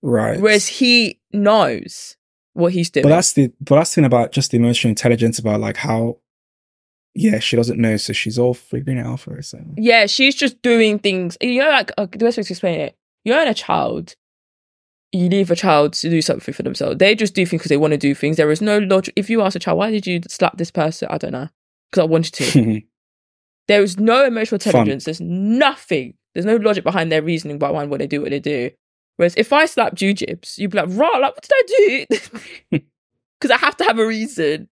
Right. Whereas he knows what he's doing. But that's the, but that's the thing about just the emotional intelligence about, like, how, yeah, she doesn't know, so she's all figuring it out for herself. Yeah, she's just doing things. You know, like, uh, the best way to explain it, you own a child, you leave a child to do something for themselves. They just do things because they want to do things. There is no logic. If you ask a child, why did you slap this person? I don't know. Because I wanted to. There is no emotional intelligence. Fun. There's nothing. There's no logic behind their reasoning behind what they do, what they do. Whereas if I slapped you, Jibs, you'd be like, rah, like, what did I do? Because I have to have a reason,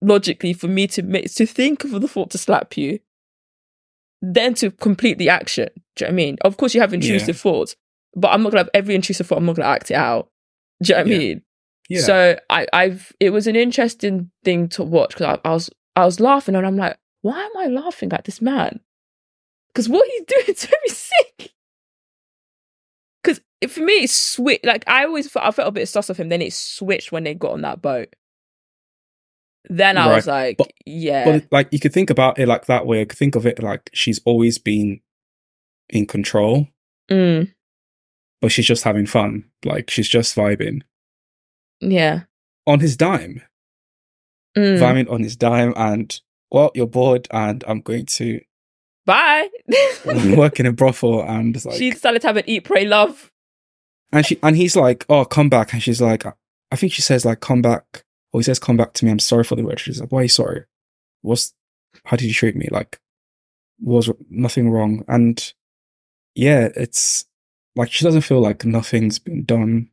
logically, for me to make, to think of the thought to slap you, then to complete the action. Do you know what I mean? Of course, you have intrusive yeah. thoughts, but I'm not going to have every intrusive thought. I'm not going to act it out. Do you know what yeah. I mean? Yeah. So I, I've, it was an interesting thing to watch because I, I was, I was laughing and I'm like, why am I laughing at this man? Because what he's doing to me is sick. Because for me, it's switched. Like, I always felt, I felt a bit sus of him. Then it switched when they got on that boat. Then I right. was like, but, yeah. But, like, you could think about it like that way. I could think of it like she's always been in control. Mm. But she's just having fun. Like, she's just vibing. Yeah. On his dime. Mm. Vibing on his dime, and well, you're bored, and I'm going to bye. Work in a brothel, and it's like, she decided to have an eat, pray, love. And she and he's like, oh, come back, and she's like, I think she says like, come back, or he says, come back to me. I'm sorry for the word. She's like, why are you sorry? What's how did you treat me? Like, was nothing wrong? And yeah, it's like she doesn't feel like nothing's been done,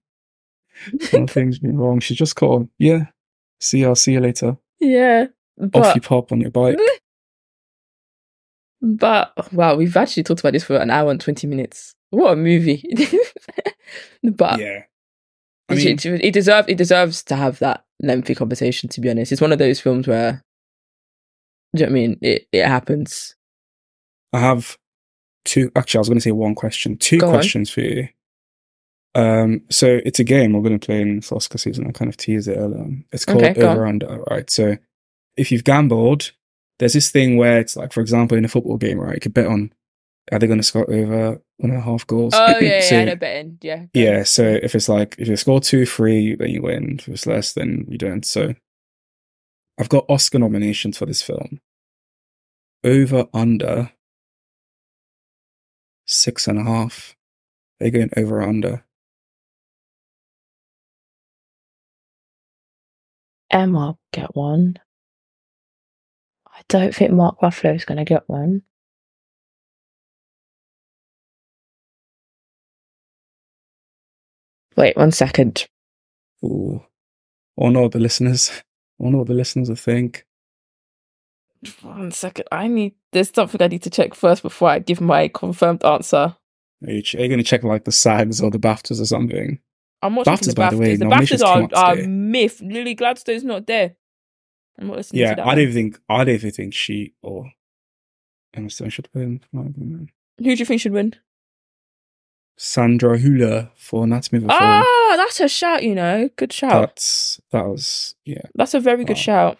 nothing's been wrong. She just caught on, yeah. See you, I'll see you later. Yeah. But, off you pop on your bike. But, wow, we've actually talked about this for an hour and twenty minutes. What a movie. But yeah. I mean, it, it, it, deserve, it deserves to have that lengthy conversation, to be honest. It's one of those films where, do you know what I mean? It, it happens. I have two, actually, I was going to say one question. Two Go questions on. For you. Um, so it's a game we're going to play in this Oscar season. I kind of teased it earlier on. It's called okay, Over Under, right? So if you've gambled, there's this thing where it's like, for example, in a football game, right? You could bet on, are they going to score over one and a half goals? Oh, yeah, so, yeah, I know betting, yeah. Yeah, so if it's like, if you score two, three, then you win. If it's less, then you don't. So I've got Oscar nominations for this film. Over, under, six and a half. They're going over, under. Emma get one. I don't think Mark Ruffalo is going to get one. Wait one second. Ooh, I wonder what the listeners. I wonder what the listeners will think. One second. I need. There's something I need to check first before I give my confirmed answer. Are you, are you going to check like the SAGs or the BAFTAs or something? I'm watching BAFTAs, the BAFTAs. By the way, the BAFTAs are, are a myth. Lily Gladstone's not there. I'm not listening yeah, to that. Yeah, I don't think I don't think she or Emma Stone should win. Who do you think should win? Sandra Hüller for Anatomy of a Fall. Ah, that's a shout. You know, good shout. That's that was yeah. That's a very good uh, shout.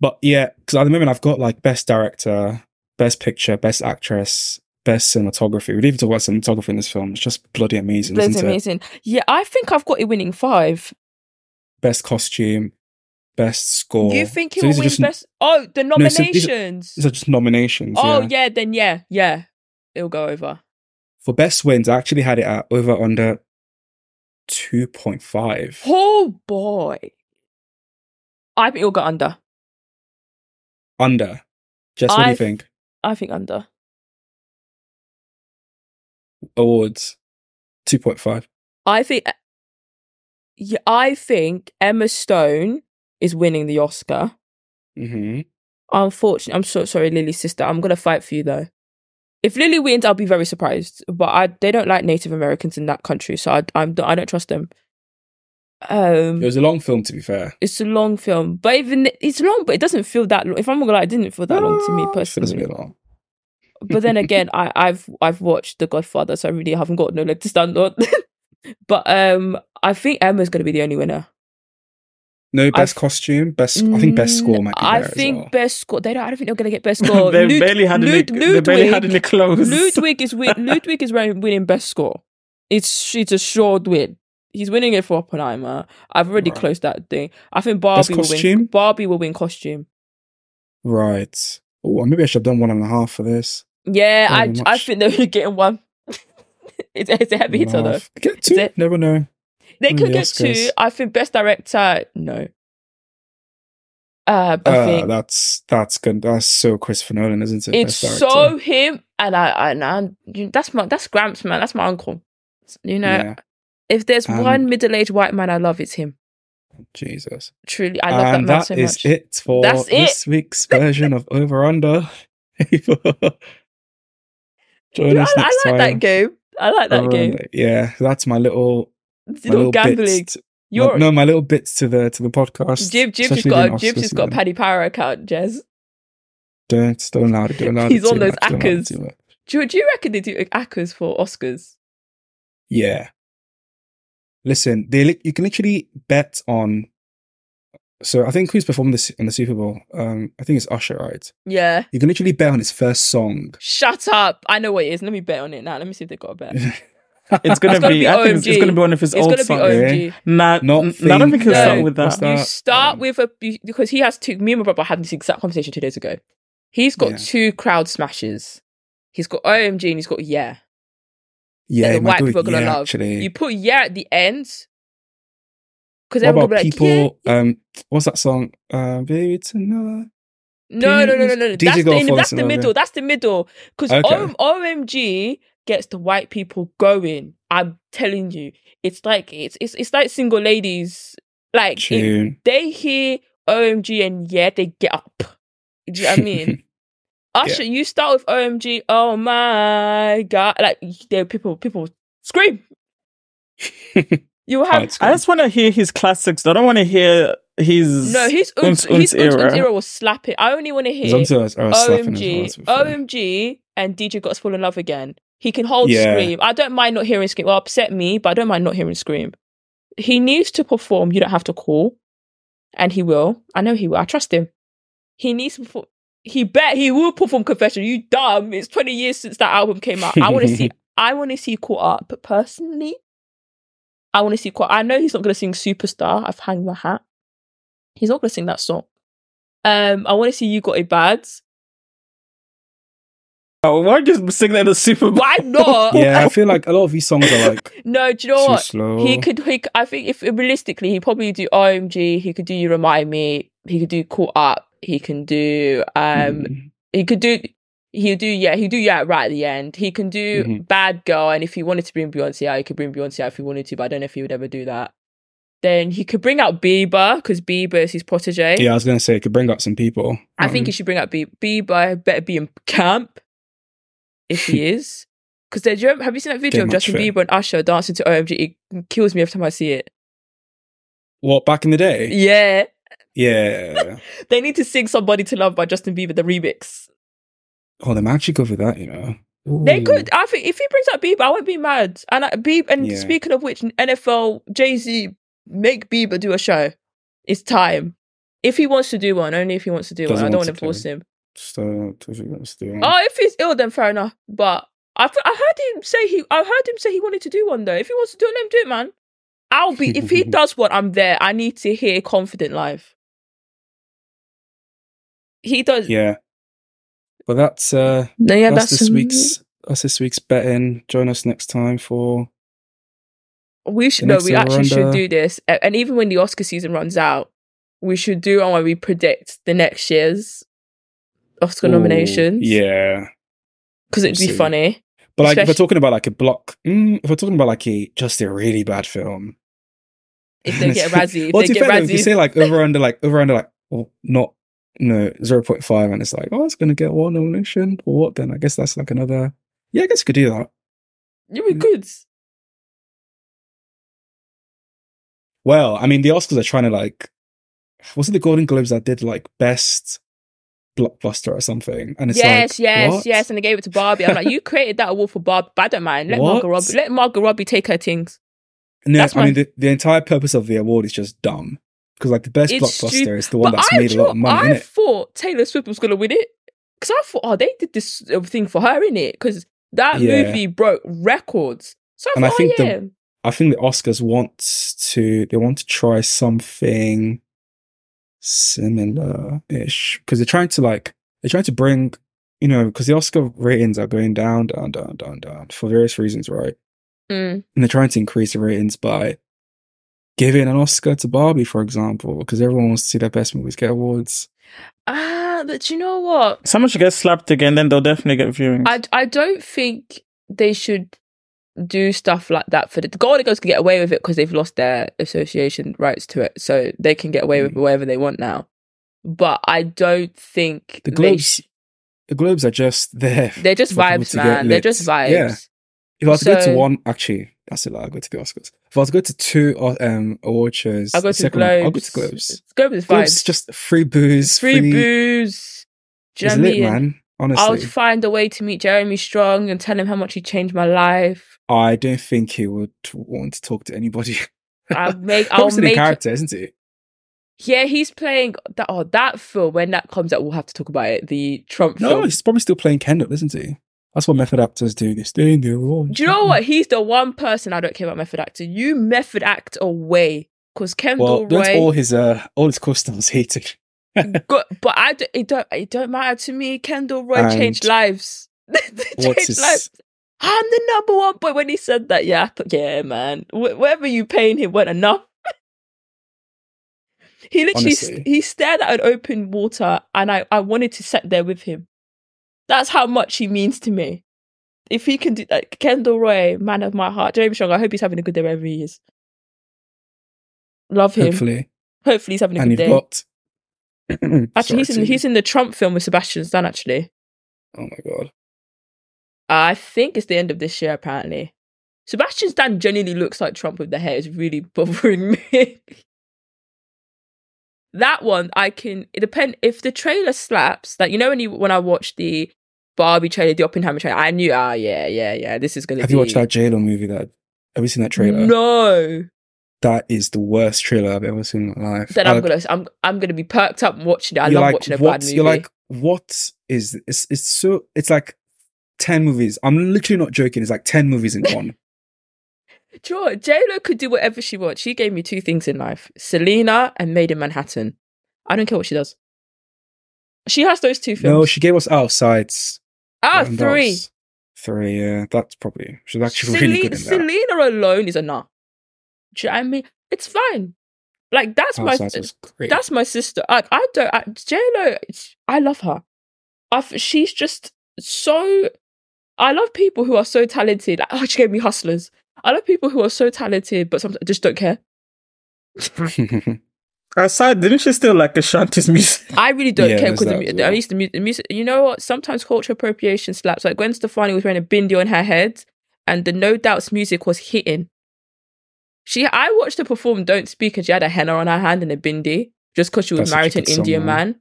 But yeah, because at the moment I've got like Best Director, Best Picture, Best Actress. Best cinematography. We didn't even talk about cinematography in this film. It's just bloody amazing. Bloody isn't amazing. It? Yeah, I think I've got it winning five. Best costume, best score. You think he so will win just... best? Oh, the nominations. No, so these, are, these are just nominations. Oh yeah. yeah, then yeah, yeah, it'll go over. For best wins, I actually had it at over under two point five. Oh boy, I think it'll go under. Under. Jess, what I do you think? Th- I think under. Awards two point five. I think yeah, I think Emma Stone is winning the Oscar. Mm-hmm. Unfortunately, I'm so sorry, Lily's sister. I'm going to fight for you though. If Lily wins, I'll be very surprised, but I, they don't like Native Americans in that country, so I I'm, I don't trust them. Um, it was a long film, to be fair. It's a long film, but even it's long, but it doesn't feel that long. If I'm not gonna lie, it didn't feel that no, long to me personally. It feels a bit long. But then again, I, I've I've watched The Godfather, so I really haven't got no leg to stand on. But um, I think Emma's gonna be the only winner. No, best I, costume, best. I think best score might be I there think as well. Best score. They don't. I don't think they're gonna get best score. They Lud- barely had Lud- any. Lud- they barely had any clothes. Ludwig is win- Ludwig is winning best score. It's it's a short win. He's winning it for Oppenheimer. I've already right. closed that thing. I think Barbie will win. Barbie will win costume. Right. Oh, maybe I should have done one and a half for this. Yeah, I, I think they're only getting one. it's, it's a heavy hitter though. Get two. It, Never know. They could the get Oscars. two. I think best director. No. Uh, I uh, think that's that's good. That's so Christopher Nolan, isn't it? It's so him, and I and I, that's my that's Gramps, man. That's my uncle. You know. Yeah. If there's um, one middle-aged white man I love, it's him. Jesus. Truly, I love and that man that so much. And that is it for That's this it. week's version of Over Under. Join Dude, us I, next I like time. that game. I like that Over game. Under. Yeah, that's my little, my little, little gambling. Bits. My, no, my little bits to the to the podcast. Jib, Jib just got a, Jib just got a Paddy Power account, Jez. Don't don't allow it. Don't allow it. He's on those actors. Do, do you reckon they do actors for Oscars? Yeah. Listen, they li- you can literally bet on. So I think who's performed this in the Super Bowl? Um, I think it's Usher, right? Yeah. You can literally bet on his first song. Shut up! I know what it is. Let me bet on it now. Let me see if they got a bet. It's gonna, it's gonna be, be. I O M G. Think it's, it's gonna be one of his it's old songs. Yeah. Nah, Not n- think, I don't think he'll no, start with that. that. You start um, with a because he has two. Me and my brother had this exact conversation two days ago. He's got yeah. two crowd smashes. He's got O M G and he's got Yeah. Yeah, the white people are gonna yeah, love. Actually. You put yeah at the end because everyone like, people. Yeah, yeah. Um, what's that song? Uh, baby tonight. No, no, no, no, no. D J that's the, in, that's the middle. That's the middle. Because okay. o- O M G gets the white people going. I'm telling you, it's like it's it's it's like Single Ladies. Like if they hear O M G and yeah, they get up. Do you know what I mean? Usher, yeah. You start with O M G. Oh my god! Like there, people, people scream. You have. I, I just want to hear his classics. I don't want to hear his. No, his Unz, Unz, his Unz, Unz era was slapping. I only want to hear O M G, well, O M G, and D J Gots Fall in Love Again. He can hold yeah. Scream. I don't mind not hearing Scream. Well, upset me, but I don't mind not hearing Scream. He needs to perform. You don't have to call, and he will. I know he will. I trust him. He needs to perform. He bet he will perform Confession. You dumb. It's twenty years since that album came out. I want to see. I want to see Caught Up. But personally, I want to see Caught Up. I know he's not going to sing Superstar. I've hung my hat. He's not going to sing that song. Um, I want to see You Got It Bad. Oh, why just sing that in the Super Bowl? Why not? Yeah, I feel like a lot of these songs are like no. Do you know what? Slow. He could. He, I think if realistically, he probably do O M G. He could do You Remind Me. He could do Caught Up. He can do, um, mm. he could do, he'll do, yeah, he'll do, yeah, right at the end. He can do mm-hmm. Bad Girl. And if he wanted to bring Beyonce out, he could bring Beyonce out if he wanted to, but I don't know if he would ever do that. Then he could bring out Bieber because Bieber is his protege. Yeah, I was going to say, he could bring out some people. I um, think he should bring out Bieber. Bieber better be in camp if he is. Because have you seen that video They're of Justin fit. Bieber and Usher dancing to O M G? It kills me every time I see it. What, back in the day? Yeah. Yeah. They need to sing Somebody to Love by Justin Bieber, the remix. Oh, they might actually go for that, you know. Ooh. They could. I think if he brings up Bieber, I won't be mad. And I, Bieber, and yeah. Speaking of which, N F L, Jay-Z, make Bieber do a show. It's time. If he wants to do one, only if he wants to do Doesn't one. I don't want to force him. So, if he wants to do one. Oh, if he's ill, then fair enough. But I've I heard him say he. I heard him say he wanted to do one though. If he wants to do it, let him do it, man. I'll be. If he does what I'm there. I need to hear Confident live. He does, yeah. Well, that's uh, no, yeah, that's, that's this week's that's this week's betting. Join us next time for. We should no, we actually should do this, and even when the Oscar season runs out, we should do one where we predict the next year's Oscar Ooh, nominations. Yeah, because it'd be funny. But like, especially if we're talking about like a block, mm, if we're talking about like a just a really bad film, if they get Razzie, if well, they get Razzie, if you say like over under, like over under, like well, not. No, zero point five, and it's like, oh, it's going to get one nomination or what then? I guess that's like another. Yeah, I guess you could do that. Yeah, we could. Well, I mean, the Oscars are trying to, like, was it the Golden Globes that did, like, best blockbuster or something? And it's yes, like, yes, what? yes. And they gave it to Barbie. I'm like, you created that award for Barbie, but I don't mind. Let Margot Robbie, let Margot Robbie take her things. No, That's I my... mean, the, the entire purpose of the award is just dumb. Because, like, the best it's blockbuster stupid. is the one but that's I made thought, a lot of money. I innit? thought Taylor Swift was going to win it. Because I thought, oh, they did this thing for her, innit? Because that yeah. movie broke records. So I and thought, I think oh, yeah. the, I think the Oscars want to, they want to try something similar-ish. Because they're trying to, like, they're trying to bring, you know, because the Oscar ratings are going down, down, down, down, down, for various reasons, right? Mm. And they're trying to increase the ratings by giving an Oscar to Barbie, for example, because everyone wants to see their best movies get awards. Ah, uh, but you know what? Someone should get slapped again, then they'll definitely get viewings. I, I don't think they should do stuff like that for the, the Golden Globes can get away with it because they've lost their association rights to it, so they can get away mm. with whatever they want now. But I don't think the Globes. Sh- the Globes are just there. They're just vibes, man. They're just vibes. Yeah. If I was so, to go to one, actually, that's a lie, I'll go to the Oscars. If I was to go to two um, award shows, I'll go to Globes. One, I'll go to Globes. Globes is fine. Globes, just free booze. Free, free... booze. Do you know what I mean? Lit, man. Honestly. I'll find a way to meet Jeremy Strong and tell him how much he changed my life. I don't think he would want to talk to anybody. I'll make... I'll make... character, isn't he? Yeah, he's playing... that. Oh, that film, when that comes out, we'll have to talk about it. The Trump no, film. No, he's probably still playing Kendall, isn't he? That's what method actors do. They stay in their role. Do you know what? He's the one person I don't care about method actor. You method act away, because Kendall well, Roy. all his uh, all his customers hated. But I don't, it don't it don't matter to me. Kendall Roy and changed lives. changed his... lives. I'm the number one boy. When he said that, yeah, I thought, yeah, man. Wh- whatever you paying him went enough. He literally st- he stared at an open water, and I, I wanted to sit there with him. That's how much he means to me. If he can do that, like, Kendall Roy, man of my heart, Jeremy Strong, I hope he's having a good day wherever he is. Love him. Hopefully. Hopefully he's having a and good day. Got... actually, Sorry he's in, he's in the Trump film with Sebastian Stan, actually. Oh my God. I think it's the end of this year, apparently. Sebastian Stan genuinely looks like Trump with the hair. It's really bothering me. That one, I can... It depends... If the trailer slaps, like, you know when you when I watched the Barbie trailer, the Oppenheimer trailer, I knew, ah, oh, yeah, yeah, yeah, this is going to be... Have you watched that J-Lo movie? That Have you seen that trailer? No. That is the worst trailer I've ever seen in my life. Then I'm going to I'm I'm gonna be perked up watching it. I love like, watching a what, bad movie. You're like, what is... This? It's, it's so... It's like ten movies. I'm literally not joking. It's like ten movies in one. Sure, J-Lo could do whatever she wants. She gave me two things in life. Selena and Made in Manhattan. I don't care what she does. She has those two films. No, she gave us Out of Sight. Ah, and three. Three, yeah. That's probably... She's actually Celine, really good in that. Selena alone is enough. Do you know what I mean? It's fine. Like, that's my... That's my sister. I, I don't... I, J-Lo, I love her. I, she's just so... I love people who are so talented. Like, oh, she gave me Hustlers. I love people who are so talented, but sometimes just don't care. Aside, didn't she still like Ashanti's music? I really don't yeah, care because the, well. the, the music, you know what? Sometimes cultural appropriation slaps. Like Gwen Stefani was wearing a bindi on her head and the No Doubt's music was hitting. She, I watched her perform Don't Speak and she had a henna on her hand and a bindi just because she was That's married to an Indian song, man. man.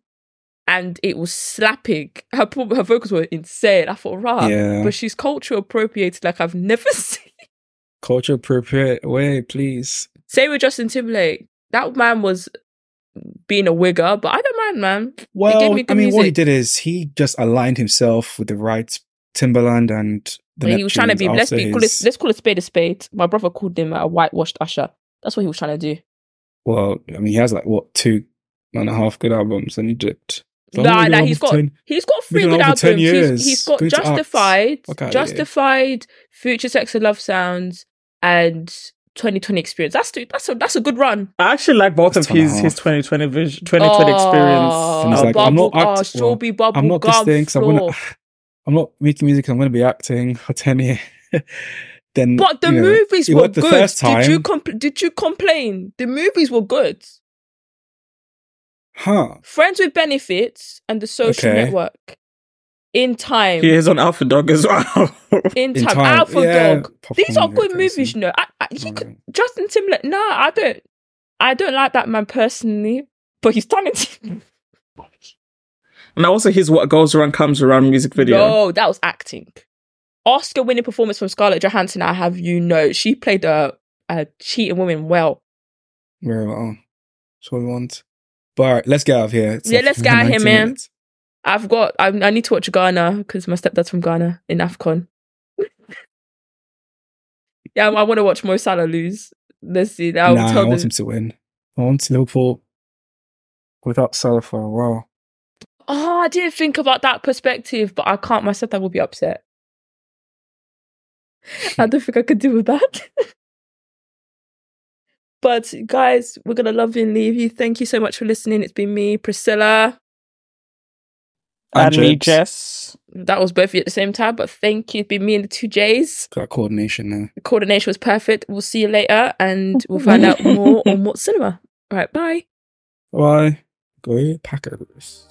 And it was slapping. Her, her vocals were insane. I thought, rah, yeah. But she's cultural appropriated like I've never seen. Culture appropriate way, please. Same with Justin Timberlake. That man was being a wigger, but I don't mind, man. Well, I mean, music. What he did is he just aligned himself with the right Timberland and the Neptunes. He was trying to be, let's, be his... call it, let's call it spade a spade. My brother called him a whitewashed usher. That's what he was trying to do. Well, I mean, he has like, what, two and a half good albums and he dipped. So nah, nah, he's got ten, he's got three good albums. He's, he's got Going Justified, Justified, Future Sex and Love Sounds, and twenty twenty Experience. That's too, that's a that's a good run. I actually like both that's of his his twenty twenty vision, twenty twenty oh, Experience. And he's like, bubble, I'm not acting. Oh, well, I'm not this thing. So I'm, gonna, I'm not making music. I'm going to be acting for ten years. Then, but the movies know, were good. First time. Did you compl- did you complain? The movies were good. Huh. Friends with Benefits and The Social okay. Network. In Time. He is on Alpha Dog as well. In, time. In Time. Alpha yeah. Dog. Popcorn, these are good movies, you know. I, I, he could, Justin Timberlake. No, I don't. I don't like that man personally, but he's talented. And also his What Goes Around Comes Around music video. No, that was acting. Oscar-winning performance from Scarlett Johansson, I have you know. She played a, a cheating woman well. Very well. That's what we want. But all right, let's get out of here. It's yeah, like let's get out of here, man. Minutes. I've got... I, I need to watch Ghana because my stepdad's from Ghana in AFCON. Yeah, I want to watch Mo Salah lose. Let's see. Nah, tell I them. want him to win. I want Liverpool without Salah for a while. Oh, I didn't think about that perspective, but I can't. My stepdad will be upset. I don't think I could deal with that. But guys, we're going to love you and leave you. Thank you so much for listening. It's been me, Priscilla. And, and me, Jess. That was both of you at the same time, but thank you. It's been me and the two J's. Got coordination now. The coordination was perfect. We'll see you later and we'll find out more on What Cinema. All right, bye. Bye. Go Packers.